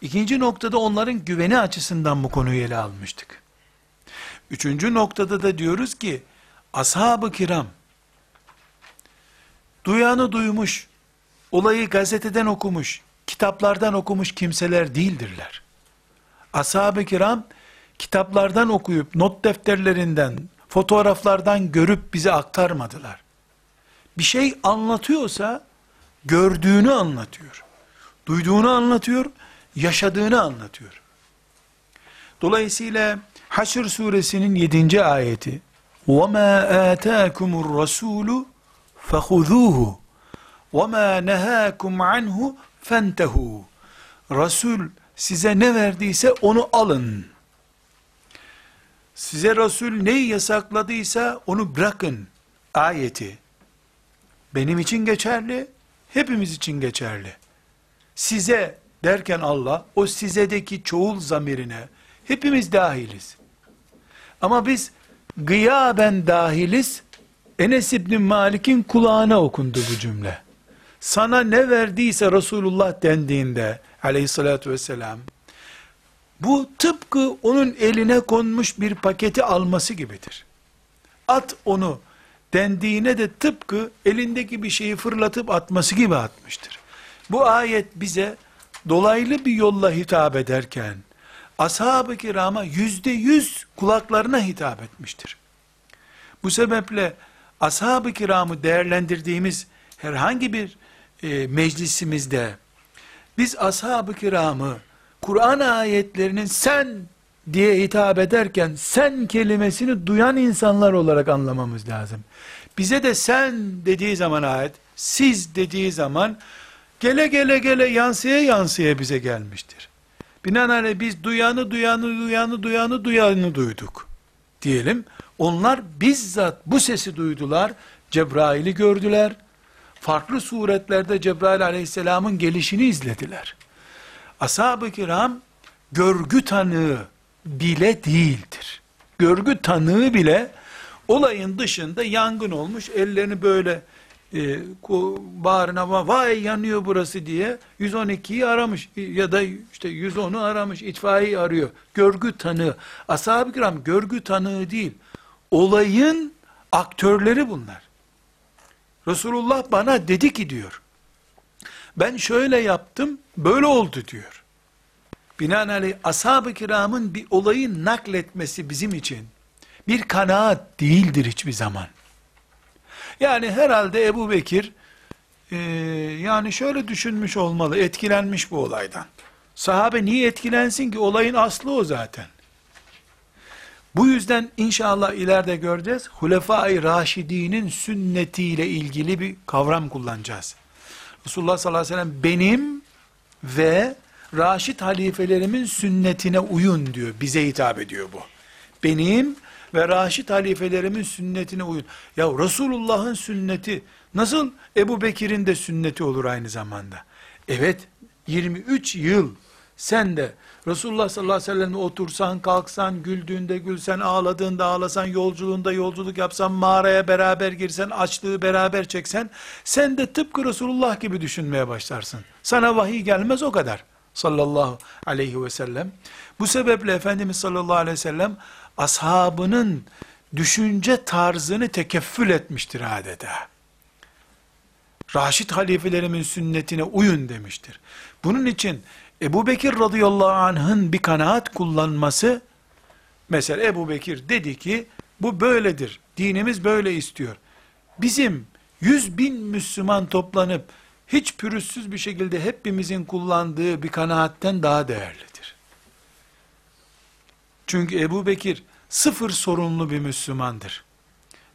İkinci noktada onların güveni açısından bu konuyu ele almıştık. Üçüncü noktada da diyoruz ki, ashab-ı kiram, duyanı duymuş, olayı gazeteden okumuş, kitaplardan okumuş kimseler değildirler. Ashab-ı kiram, kitaplardan okuyup, not defterlerinden, fotoğraflardan görüp bize aktarmadılar. Bir şey anlatıyorsa, gördüğünü anlatıyor, duyduğunu anlatıyor, yaşadığını anlatıyor. Dolayısıyla Haşr suresinin yedinci ayeti, وَمَا آتَاكُمُ الرَّسُولُ فَخُذُوهُ وَمَا نَهَاكُمْ عَنْهُ فَانْتَهُوا Resul size ne verdiyse onu alın. Size Resul neyi yasakladıysa onu bırakın ayeti. Benim için geçerli, hepimiz için geçerli. Size derken Allah, o sizedeki çoğul zamirine hepimiz dahiliz. Ama biz gıyaben dahiliz. Enes İbni Malik'in kulağına okundu bu cümle. Sana ne verdiyse Resulullah dendiğinde aleyhissalatü vesselam, bu tıpkı onun eline konmuş bir paketi alması gibidir. At onu dendiğine de tıpkı elindeki bir şeyi fırlatıp atması gibi atmıştır. Bu ayet bize dolaylı bir yolla hitap ederken, ashab-ı kirama yüzde yüz kulaklarına hitap etmiştir. Bu sebeple ashab-ı kiramı değerlendirdiğimiz herhangi bir e, meclisimizde, biz ashab-ı kiramı Kur'an ayetlerinin sen diye hitap ederken, sen kelimesini duyan insanlar olarak anlamamız lazım. Bize de sen dediği zaman ayet, siz dediği zaman, gele gele gele yansıya yansıya bize gelmiştir. Binaenaleyh biz duyanı duyanı duyanı duyanı duyanı duyduk diyelim. Onlar bizzat bu sesi duydular, Cebrail'i gördüler, farklı suretlerde Cebrail aleyhisselamın gelişini izlediler. Ashab-ı kiram görgü tanığı bile değildir. Görgü tanığı bile olayın dışında yangın olmuş, ellerini böyle E, bağrına vay yanıyor burası diye yüz on ikiyi aramış ya da işte yüz onu aramış, itfaiyeyi arıyor. Görgü tanığı. Ashab-ı kiram görgü tanığı değil, olayın aktörleri bunlar. Resulullah bana dedi ki diyor, ben şöyle yaptım, böyle oldu diyor. Binaenaleyh ashab-ı kiramın bir olayı nakletmesi bizim için bir kanaat değildir hiçbir zaman. Yani herhalde Ebu Bekir, e, yani şöyle düşünmüş olmalı, etkilenmiş bu olaydan. Sahabe niye etkilensin ki? Olayın aslı o zaten. Bu yüzden inşallah ileride göreceğiz, Hulefâ-i Raşidî'nin sünnetiyle ilgili bir kavram kullanacağız. Resulullah sallallahu aleyhi ve sellem, benim ve Raşid halifelerimin sünnetine uyun diyor, bize hitap ediyor bu. Benim ve Raşid halifelerimin sünnetine uyun. Ya Resulullah'ın sünneti nasıl Ebu Bekir'in de sünneti olur aynı zamanda? Evet, yirmi üç yıl Sen de Resulullah sallallahu aleyhi ve sellem'le otursan, kalksan, güldüğünde gülsen, ağladığında ağlasan, yolculuğunda yolculuk yapsan, mağaraya beraber girsen, açlığı beraber çeksen, sen de tıpkı Resulullah gibi düşünmeye başlarsın. Sana vahiy gelmez, o kadar. Sallallahu aleyhi ve sellem. Bu sebeple Efendimiz sallallahu aleyhi ve sellem ashabının düşünce tarzını tekeffül etmiştir adeta. Raşid halifelerimin sünnetine uyun demiştir. Bunun için Ebu Bekir radıyallahu anh'ın bir kanaat kullanması, mesela Ebu Bekir dedi ki, bu böyledir, dinimiz böyle istiyor. Bizim yüz bin Müslüman toplanıp, hiç pürüzsüz bir şekilde hepimizin kullandığı bir kanaatten daha değerlidir. Çünkü Ebu Bekir sıfır sorunlu bir Müslümandır.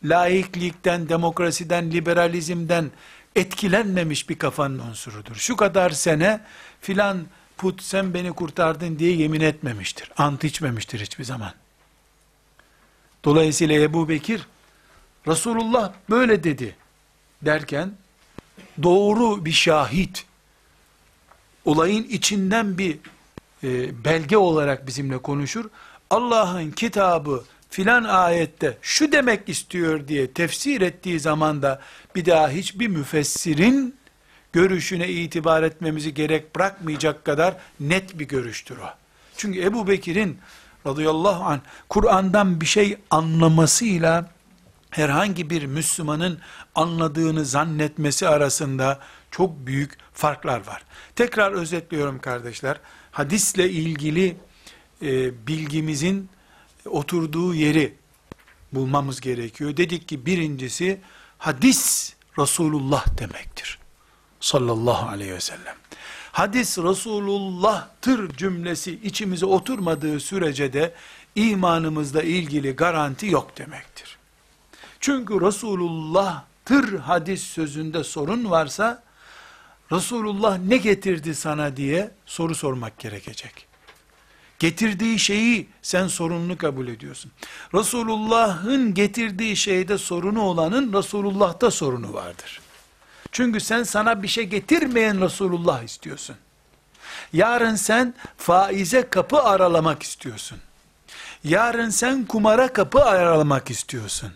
Laiklikten, demokrasiden, liberalizmden etkilenmemiş bir kafanın unsurudur. Şu kadar sene filan put sen beni kurtardın diye yemin etmemiştir. Ant içmemiştir hiçbir zaman. Dolayısıyla Ebu Bekir, Resulullah böyle dedi derken, doğru bir şahit, olayın içinden bir e, belge olarak bizimle konuşur. Allah'ın kitabı filan ayette şu demek istiyor diye tefsir ettiği zaman da bir daha hiçbir müfessirin görüşüne itibar etmemizi gerek bırakmayacak kadar net bir görüştür o. Çünkü Ebu Bekir'in radıyallahu anh Kur'an'dan bir şey anlamasıyla herhangi bir Müslümanın anladığını zannetmesi arasında çok büyük farklar var. Tekrar özetliyorum kardeşler. Hadisle ilgili e, bilgimizin oturduğu yeri bulmamız gerekiyor. Dedik ki birincisi hadis Resulullah demektir. Sallallahu aleyhi ve sellem. Hadis Resulullah'tır cümlesi içimize oturmadığı sürece de imanımızla ilgili garanti yok demektir. Çünkü Resulullah'tır hadis sözünde sorun varsa, Resulullah ne getirdi sana diye soru sormak gerekecek. Getirdiği şeyi sen sorunlu kabul ediyorsun. Resulullah'ın getirdiği şeyde sorunu olanın Resulullah'ta sorunu vardır. Çünkü sen sana bir şey getirmeyen Resulullah istiyorsun. Yarın sen faize kapı aralamak istiyorsun. Yarın sen kumara kapı aralamak istiyorsun.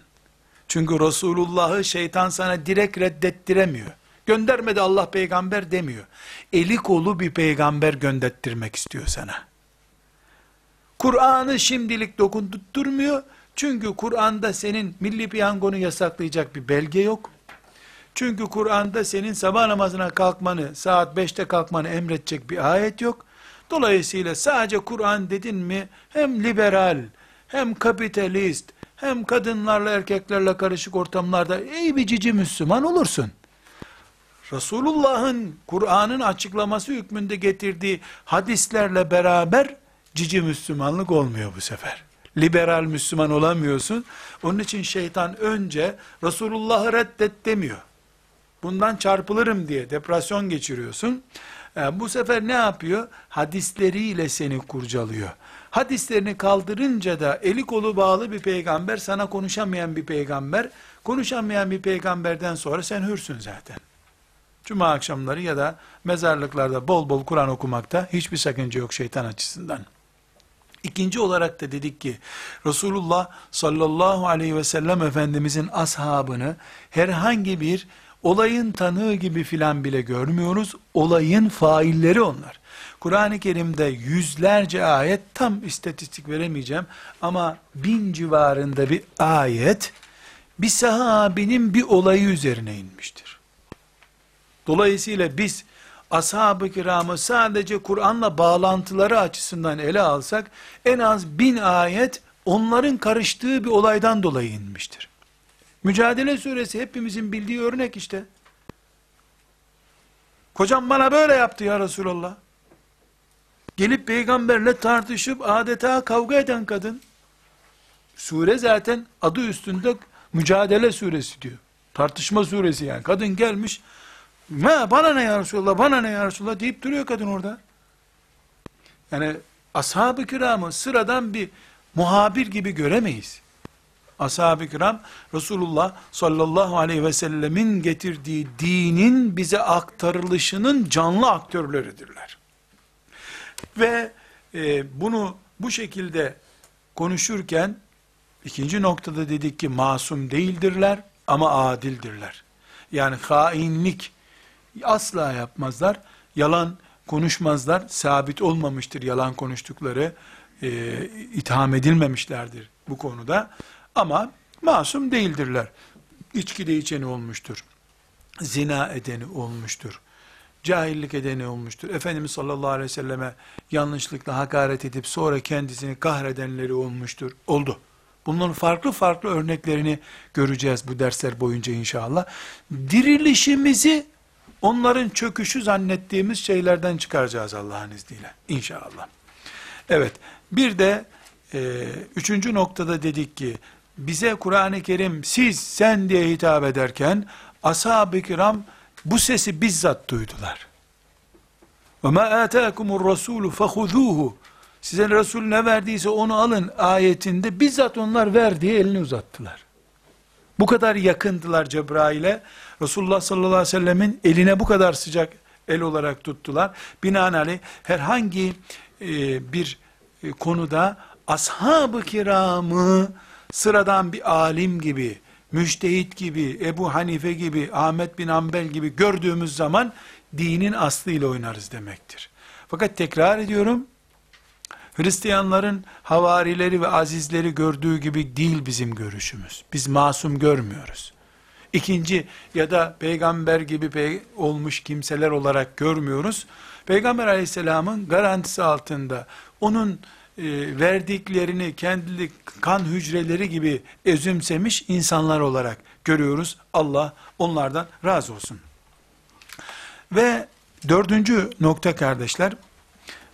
Çünkü Resulullah'ı şeytan sana direkt reddettiremiyor. Göndermedi Allah peygamber demiyor. Eli kolu bir peygamber gönderttirmek istiyor sana. Kur'an'ı şimdilik dokundurtmuyor. Çünkü Kur'an'da senin milli piyangonu yasaklayacak bir belge yok. Çünkü Kur'an'da senin sabah namazına kalkmanı, saat beşte kalkmanı emredecek bir ayet yok. Dolayısıyla sadece Kur'an dedin mi, hem liberal, hem kapitalist, hem kadınlarla erkeklerle karışık ortamlarda iyi bir cici Müslüman olursun. Resulullah'ın, Kur'an'ın açıklaması hükmünde getirdiği hadislerle beraber cici Müslümanlık olmuyor bu sefer. Liberal Müslüman olamıyorsun. Onun için şeytan önce Resulullah'ı reddet demiyor. Bundan çarpılırım diye depresyon geçiriyorsun. E, bu sefer ne yapıyor? Hadisleriyle seni kurcalıyor. Hadislerini kaldırınca da eli kolu bağlı bir peygamber, sana konuşamayan bir peygamber, konuşamayan bir peygamberden sonra sen hürsün zaten. Cuma akşamları ya da mezarlıklarda bol bol Kur'an okumakta hiçbir sakınca yok şeytan açısından. İkinci olarak da dedik ki, Resulullah sallallahu aleyhi ve sellem Efendimizin ashabını herhangi bir olayın tanığı gibi filan bile görmüyoruz. Olayın failleri onlar. Kur'an-ı Kerim'de yüzlerce ayet, tam istatistik veremeyeceğim ama bin civarında bir ayet, bir sahabinin bir olayı üzerine inmiştir. Dolayısıyla biz ashab-ı kiramı sadece Kur'an'la bağlantıları açısından ele alsak, en az bin ayet onların karıştığı bir olaydan dolayı inmiştir. Mücadele suresi hepimizin bildiği örnek işte. Kocam bana böyle yaptı ya Resulallah. Gelip peygamberle tartışıp adeta kavga eden kadın. Sure zaten adı üstünde mücadele suresi diyor. Tartışma suresi yani. Kadın gelmiş, "Ma bana ne ya Resulallah, bana ne ya Resulallah" deyip duruyor kadın orada. Yani ashab-ı kiramı sıradan bir muhabir gibi göremeyiz. Ashab-ı kiram, Resulullah sallallahu aleyhi ve sellemin getirdiği dinin bize aktarılışının canlı aktörleridirler. Ve e, bunu bu şekilde konuşurken ikinci noktada dedik ki masum değildirler ama adildirler. Yani hainlik asla yapmazlar, yalan konuşmazlar, sabit olmamıştır yalan konuştukları, e, itham edilmemişlerdir bu konuda. Ama masum değildirler. İçkide içeni olmuştur, zina edeni olmuştur, cahillik edeni olmuştur. Efendimiz sallallahu aleyhi ve selleme yanlışlıkla hakaret edip sonra kendisini kahredenleri olmuştur. Oldu. Bunların farklı farklı örneklerini göreceğiz bu dersler boyunca inşallah. Dirilişimizi onların çöküşü zannettiğimiz şeylerden çıkaracağız Allah'ın izniyle inşallah. Evet, bir de e, üçüncü noktada dedik ki bize Kur'an-ı Kerim siz, sen diye hitap ederken ashab-ı kiram bu sesi bizzat duydular. وَمَا آتَاكُمُ الرَّسُولُ فَخُذُوهُ Size Resul ne verdiyse onu alın ayetinde bizzat onlar ver diye elini uzattılar. Bu kadar yakındılar Cebrail'e. Resulullah sallallahu aleyhi ve sellemin eline bu kadar sıcak el olarak tuttular. Binaenaleyh herhangi e, bir e, konuda ashab-ı kiramı sıradan bir alim gibi, müştehit gibi, Ebu Hanife gibi, Ahmet bin Hanbel gibi gördüğümüz zaman dinin aslıyla oynarız demektir. Fakat tekrar ediyorum, Hristiyanların havarileri ve azizleri gördüğü gibi değil bizim görüşümüz. Biz masum görmüyoruz. İkinci ya da peygamber gibi pe- olmuş kimseler olarak görmüyoruz. Peygamber aleyhisselamın garantisi altında onun e, verdiklerini kendi kan hücreleri gibi özümsemiş insanlar olarak görüyoruz. Allah onlardan razı olsun. Ve dördüncü nokta kardeşler,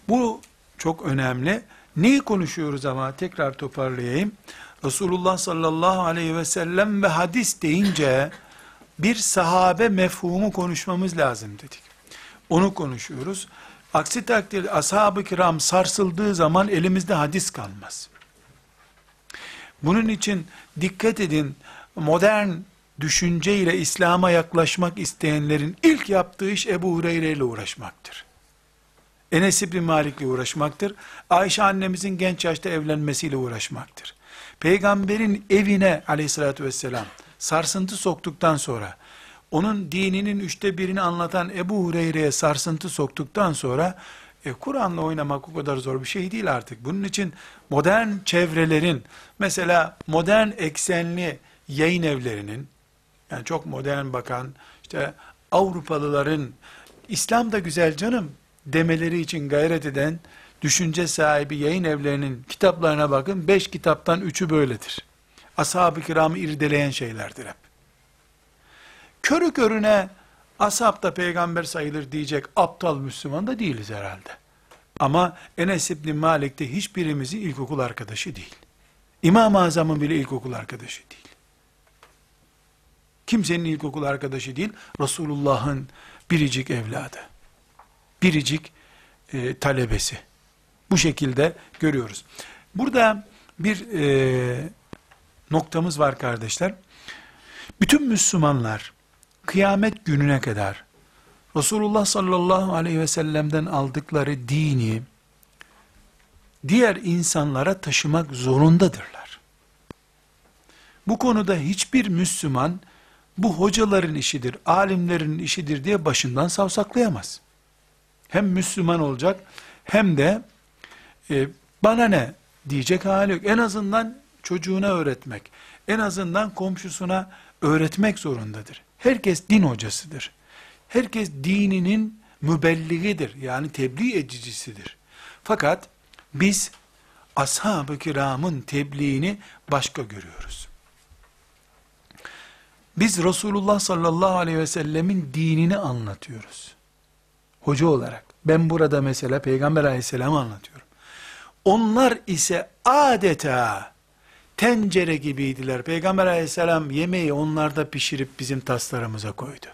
bu çok önemli. Neyi konuşuyoruz ama tekrar toparlayayım. Resulullah sallallahu aleyhi ve sellem ve hadis deyince bir sahabe mefhumu konuşmamız lazım dedik. Onu konuşuyoruz. Aksi takdirde ashab-ı kiram sarsıldığı zaman elimizde hadis kalmaz. Bunun için dikkat edin, modern düşünce ile İslam'a yaklaşmak isteyenlerin ilk yaptığı iş Ebu Hureyre ile uğraşmaktır. Enes İbni Malik'le uğraşmaktır. Ayşe annemizin genç yaşta evlenmesiyle uğraşmaktır. Peygamberin evine aleyhissalatü vesselam sarsıntı soktuktan sonra, onun dininin üçte birini anlatan Ebu Hureyre'ye sarsıntı soktuktan sonra, e, Kur'an'la oynamak o kadar zor bir şey değil artık. Bunun için modern çevrelerin, mesela modern eksenli yayın evlerinin, yani çok modern bakan, işte Avrupalıların, İslam da güzel canım, demeleri için gayret eden düşünce sahibi yayın evlerinin kitaplarına bakın. Beş kitaptan üçü böyledir. Ashab-ı kiramı irdeleyen şeylerdir hep. Körü körüne ashab da peygamber sayılır diyecek aptal Müslüman da değiliz herhalde. Ama Enes İbni Malik de hiçbirimizin ilkokul arkadaşı değil. İmam-ı Azam'ın bile ilkokul arkadaşı değil. Kimsenin ilkokul arkadaşı değil. Resulullah'ın biricik evladı. Biricik e, talebesi. Bu şekilde görüyoruz. Burada bir e, noktamız var kardeşler. Bütün Müslümanlar kıyamet gününe kadar Resulullah sallallahu aleyhi ve sellem'den aldıkları dini diğer insanlara taşımak zorundadırlar. Bu konuda hiçbir Müslüman bu hocaların işidir, alimlerin işidir diye başından savsaklayamaz. Hem Müslüman olacak hem de e, bana ne diyecek hali yok. En azından çocuğuna öğretmek, en azından komşusuna öğretmek zorundadır. Herkes din hocasıdır. Herkes dininin mübelliğidir, yani tebliğ edicisidir. Fakat biz ashab-ı kiramın tebliğini başka görüyoruz. Biz Resulullah sallallahu aleyhi ve sellemin dinini anlatıyoruz. Hoca olarak. Ben burada mesela Peygamber aleyhisselam'ı anlatıyorum. Onlar ise adeta tencere gibiydiler. Peygamber aleyhisselam yemeği onlarda pişirip bizim taslarımıza koydu.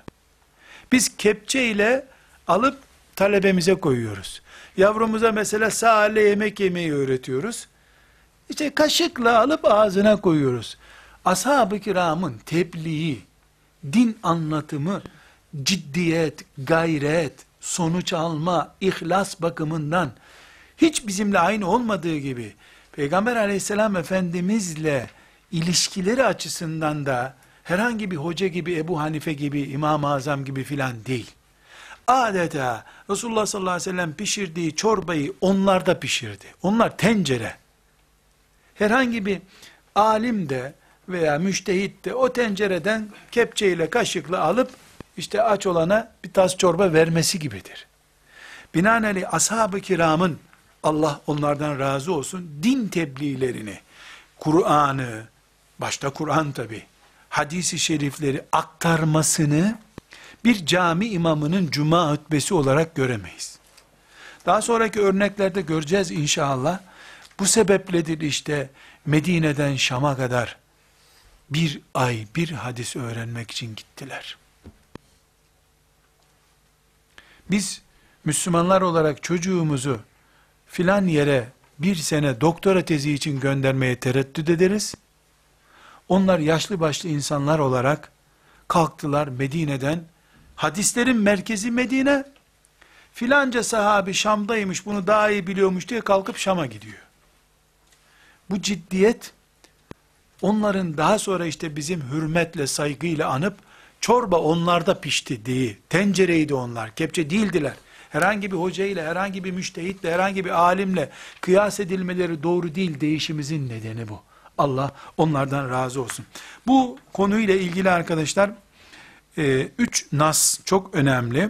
Biz kepçeyle alıp talebemize koyuyoruz. Yavrumuza mesela sağ elle yemek yemeyi öğretiyoruz. İşte kaşıkla alıp ağzına koyuyoruz. Ashab-ı kiramın tebliği, din anlatımı, ciddiyet, gayret, sonuç alma, ihlas bakımından hiç bizimle aynı olmadığı gibi, Peygamber aleyhisselam efendimizle ilişkileri açısından da herhangi bir hoca gibi, Ebu Hanife gibi, İmam-ı Azam gibi filan değil. Adeta Resulullah sallallahu aleyhi ve sellem pişirdiği çorbayı onlar da pişirdi. Onlar tencere. Herhangi bir alim de veya müştehit de o tencereden kepçeyle kaşıkla alıp işte aç olana bir tas çorba vermesi gibidir. Binaenaleyh ashab-ı kiramın, Allah onlardan razı olsun, din tebliğlerini, Kur'an'ı, başta Kur'an tabi, hadis-i şerifleri aktarmasını bir cami imamının cuma hutbesi olarak göremeyiz. Daha sonraki örneklerde göreceğiz inşallah. Bu sebepledir işte Medine'den Şam'a kadar bir ay bir hadis öğrenmek için gittiler. Biz Müslümanlar olarak çocuğumuzu filan yere bir sene doktora tezi için göndermeye tereddüt ederiz. Onlar yaşlı başlı insanlar olarak kalktılar Medine'den. Hadislerin merkezi Medine, filanca sahabi Şam'daymış, bunu daha iyi biliyormuş diye kalkıp Şam'a gidiyor. Bu ciddiyet, onların daha sonra işte bizim hürmetle, saygıyla anıp, çorba onlarda pişti diye, tencereydi onlar, kepçe değildiler. Herhangi bir hocayla, herhangi bir müştehitle, herhangi bir alimle kıyas edilmeleri doğru değil, değişimizin nedeni bu. Allah onlardan razı olsun. Bu konuyla ilgili arkadaşlar, Ee, üç nas çok önemli.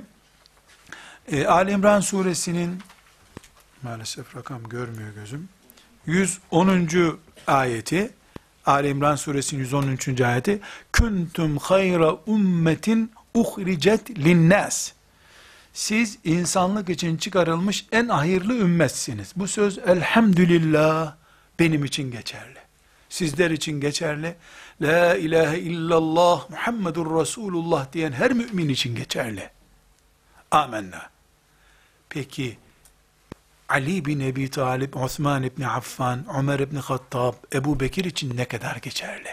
Ee, Ali İmran suresinin, maalesef rakam görmüyor gözüm, yüz onuncu ayeti, Ali İmran suresinin yüz on üçüncü ayeti, Kuntum hayra ummetin uhricet linnas. Siz insanlık için çıkarılmış en hayırlı ümmetsiniz. Bu söz elhamdülillah benim için geçerli. Sizler için geçerli. La ilahe illallah Muhammedur Resulullah diyen her mümin için geçerli. Amenna. Peki Ali bin Ebi Talib, Osman İbni Affan, Ömer İbni Hattab, Ebu Bekir için ne kadar geçerli?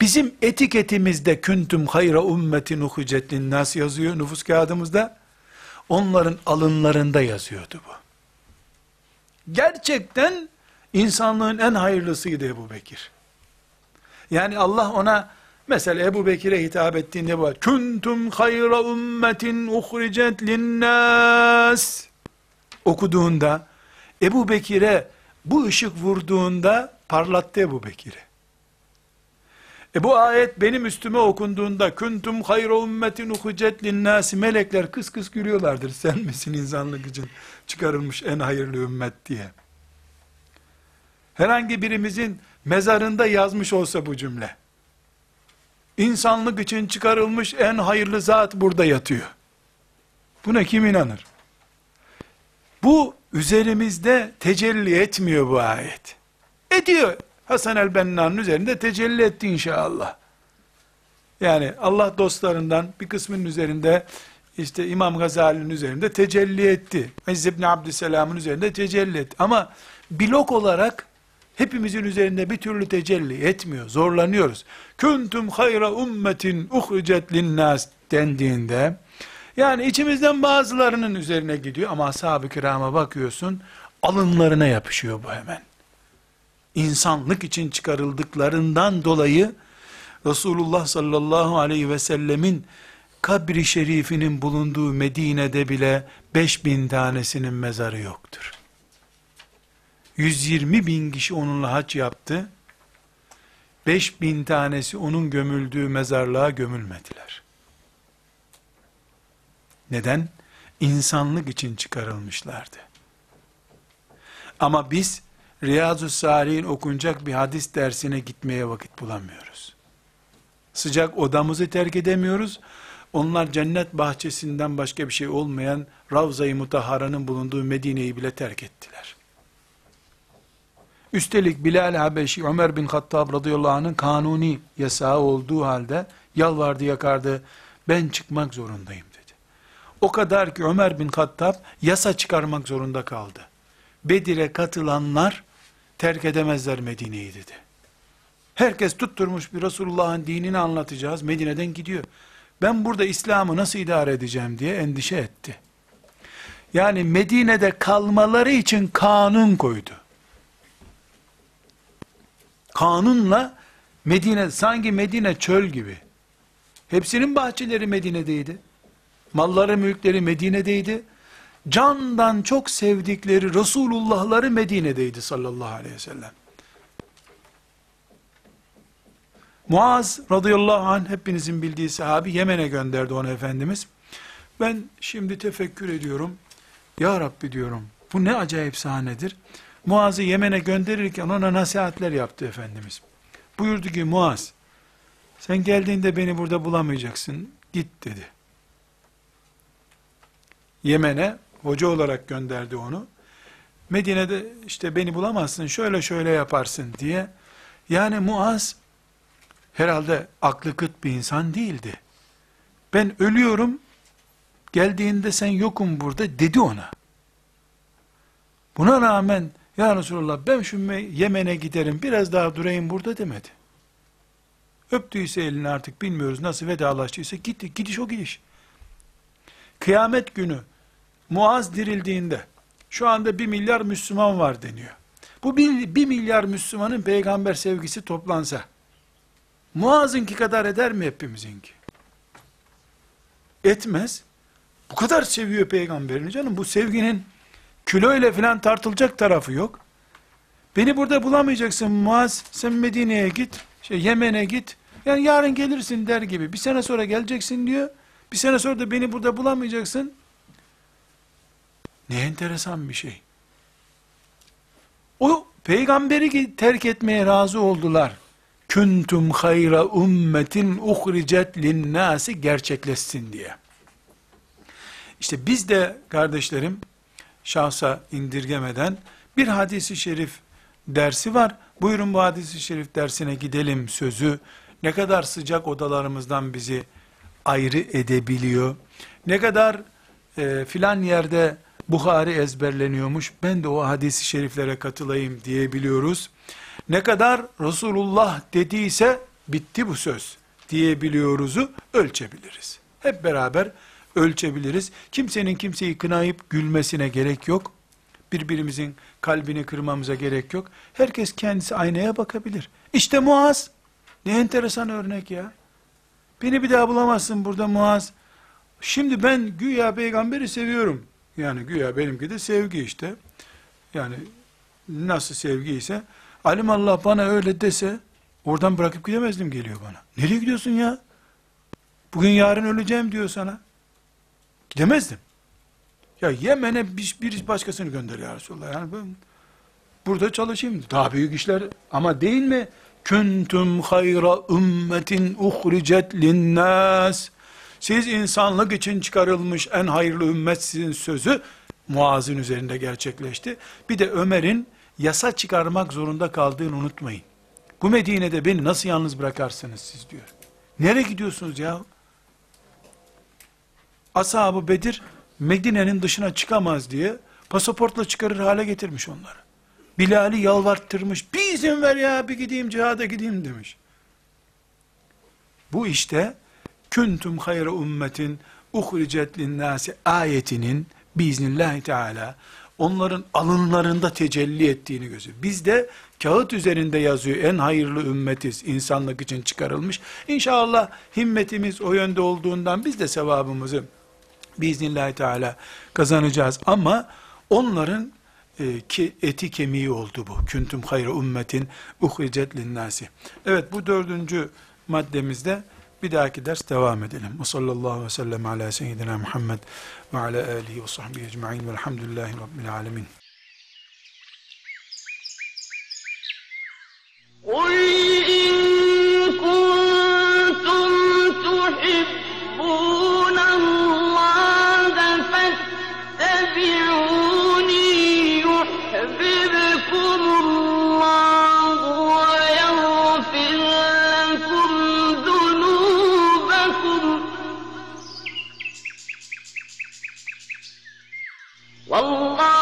Bizim etiketimizde küntüm hayra ümmeti nuhucetlin nas yazıyor nüfus kağıdımızda. Onların alınlarında yazıyordu bu. Gerçekten İnsanlığın en hayırlısıydı Ebu Bekir. Yani Allah ona, mesela Ebu Bekir'e hitap ettiğinde bu, "Kuntum hayra ummetin uhricet linnas." okuduğunda, Ebu Bekir'e bu ışık vurduğunda, parlattı Ebu Bekir'i. E bu ayet benim üstüme okunduğunda, "Kuntum hayra ummetin uhricet linnas." melekler kıs kıs gülüyorlardır, sen misin insanlık için çıkarılmış en hayırlı ümmet diye. Herhangi birimizin mezarında yazmış olsa bu cümle, İnsanlık için çıkarılmış en hayırlı zat burada yatıyor. Buna kim inanır? Bu üzerimizde tecelli etmiyor bu ayet. Ediyor. Hasan el-Benna'nın üzerinde tecelli etti inşallah. Yani Allah dostlarından bir kısmının üzerinde, işte İmam Gazali'nin üzerinde tecelli etti. İzz ibn Abdüsselam'ın üzerinde tecelli etti. Ama blok olarak hepimizin üzerinde bir türlü tecelli etmiyor, zorlanıyoruz. Kuntum hayra ummetin uhricet linnas dendiğinde, yani içimizden bazılarının üzerine gidiyor ama ashab-ı kirama bakıyorsun, alınlarına yapışıyor bu hemen. İnsanlık için çıkarıldıklarından dolayı, Resulullah sallallahu aleyhi ve sellemin kabri şerifinin bulunduğu Medine'de bile beş bin tanesinin mezarı yoktur. yüz yirmi bin kişi onunla hac yaptı. beş bin tanesi onun gömüldüğü mezarlığa gömülmediler. Neden? İnsanlık için çıkarılmışlardı. Ama biz Riyazu Salih'in okunacak bir hadis dersine gitmeye vakit bulamıyoruz. Sıcak odamızı terk edemiyoruz. Onlar cennet bahçesinden başka bir şey olmayan Ravza-i Mutahhara'nın bulunduğu Medine'yi bile terk ettiler. Üstelik Bilal Habeşi, Ömer bin Hattab radıyallahu anh'ın kanuni yasağı olduğu halde yalvardı yakardı, ben çıkmak zorundayım dedi. O kadar ki Ömer bin Hattab yasa çıkarmak zorunda kaldı. Bedir'e katılanlar terk edemezler Medine'yi dedi. Herkes tutturmuş bir Resulullah'ın dinini anlatacağız, Medine'den gidiyor. Ben burada İslam'ı nasıl idare edeceğim diye endişe etti. Yani Medine'de kalmaları için kanun koydu. Kanunla Medine, sanki Medine çöl gibi. Hepsinin bahçeleri Medine'deydi. Malları, mülkleri Medine'deydi. Candan çok sevdikleri Resulullah'ları Medine'deydi sallallahu aleyhi ve sellem. Muaz radıyallahu anh, hepinizin bildiği sahabi, Yemen'e gönderdi onu Efendimiz. Ben şimdi tefekkür ediyorum. Ya Rabbi diyorum, bu ne acayip sahnedir. Muaz'ı Yemen'e gönderirken ona nasihatler yaptı Efendimiz. Buyurdu ki, Muaz, sen geldiğinde beni burada bulamayacaksın, git dedi. Yemen'e hoca olarak gönderdi onu. Medine'de işte beni bulamazsın, şöyle şöyle yaparsın diye. Yani Muaz herhalde aklı kıt bir insan değildi. Ben ölüyorum, geldiğinde sen yokum burada dedi ona. Buna rağmen ya Resulallah ben şu Yemen'e giderim, biraz daha durayım burada demedi. Öptüyse elini artık bilmiyoruz, nasıl vedalaştıysa gitti. Gidiş o gidiş. Kıyamet günü Muaz dirildiğinde şu anda bir milyar Müslüman var deniyor. Bu bir, bir milyar Müslümanın peygamber sevgisi toplansa Muaz'ınki kadar eder mi hepimizinki? Etmez. Bu kadar seviyor peygamberini canım. Bu sevginin kiloyla filan tartılacak tarafı yok. Beni burada bulamayacaksın Muaz. Sen Medine'ye git, şey Yemen'e git. Yani yarın gelirsin der gibi. Bir sene sonra geleceksin diyor. Bir sene sonra da beni burada bulamayacaksın. Ne enteresan bir şey. O peygamberi terk etmeye razı oldular. Kuntum hayra ummetin uhricet linnâsi gerçekleşsin diye. İşte biz de kardeşlerim, şahsa indirgemeden bir hadis-i şerif dersi var. Buyurun bu hadis-i şerif dersine gidelim sözü ne kadar sıcak odalarımızdan bizi ayrı edebiliyor. Ne kadar e, filan yerde Buhari ezberleniyormuş, ben de o hadis-i şeriflere katılayım diyebiliyoruz. Ne kadar Resulullah dediyse bitti bu söz diyebiliyoruzu ölçebiliriz. Hep beraber ölçebiliriz. Kimsenin kimseyi kınayıp gülmesine gerek yok. Birbirimizin kalbini kırmamıza gerek yok. Herkes kendisi aynaya bakabilir. İşte Muaz, ne enteresan örnek ya. Beni bir daha bulamazsın burada Muaz. Şimdi ben güya peygamberi seviyorum. Yani güya benimki de sevgi işte. Yani nasıl sevgi ise, alimallah bana öyle dese, oradan bırakıp gidemezdim geliyor bana. Nereye gidiyorsun ya? Bugün yarın öleceğim diyor sana. Gidemezdim. Ya Yemen'e bir, bir başkasını gönder ya Resulallah. Yani ben burada çalışayım. Daha büyük işler ama değil mi? Kuntum hayra ummetin uhricet linnâs. Siz insanlık için çıkarılmış en hayırlı ümmetsiniz sözü Muaz'ın üzerinde gerçekleşti. Bir de Ömer'in yasa çıkarmak zorunda kaldığını unutmayın. Bu Medine'de beni nasıl yalnız bırakarsınız siz diyor. Nereye gidiyorsunuz ya? Ashab-ı Bedir Medine'nin dışına çıkamaz diye pasaportla çıkarır hale getirmiş onları. Bilal'i yalvarttırmış. Bir izin ver ya, bir gideyim cihada gideyim demiş. Bu işte kuntum hayra ummetin uhricet linnâsi ayetinin biiznillâhi teâlâ onların alınlarında tecelli ettiğini gözü. Biz de kağıt üzerinde yazıyor, en hayırlı ümmetiz, insanlık için çıkarılmış. İnşallah himmetimiz o yönde olduğundan biz de sevabımızı biiznillâhi teâlâ kazanacağız. Ama onların e, ki eti kemiği oldu bu. Kuntum hayra ummetin uhricet linnâsi. Evet, bu dördüncü maddemizde bir dahaki ders devam edelim. Ve sallallahu aleyhi ve sellem ala seyyidina Muhammed ve ala alihi ve sahbihi ecma'in velhamdülillahi rabbil alemin. قل إن كنتم تحبون الله فاتبعوني يحببكم الله ويغفر لكم ذنوبكم والله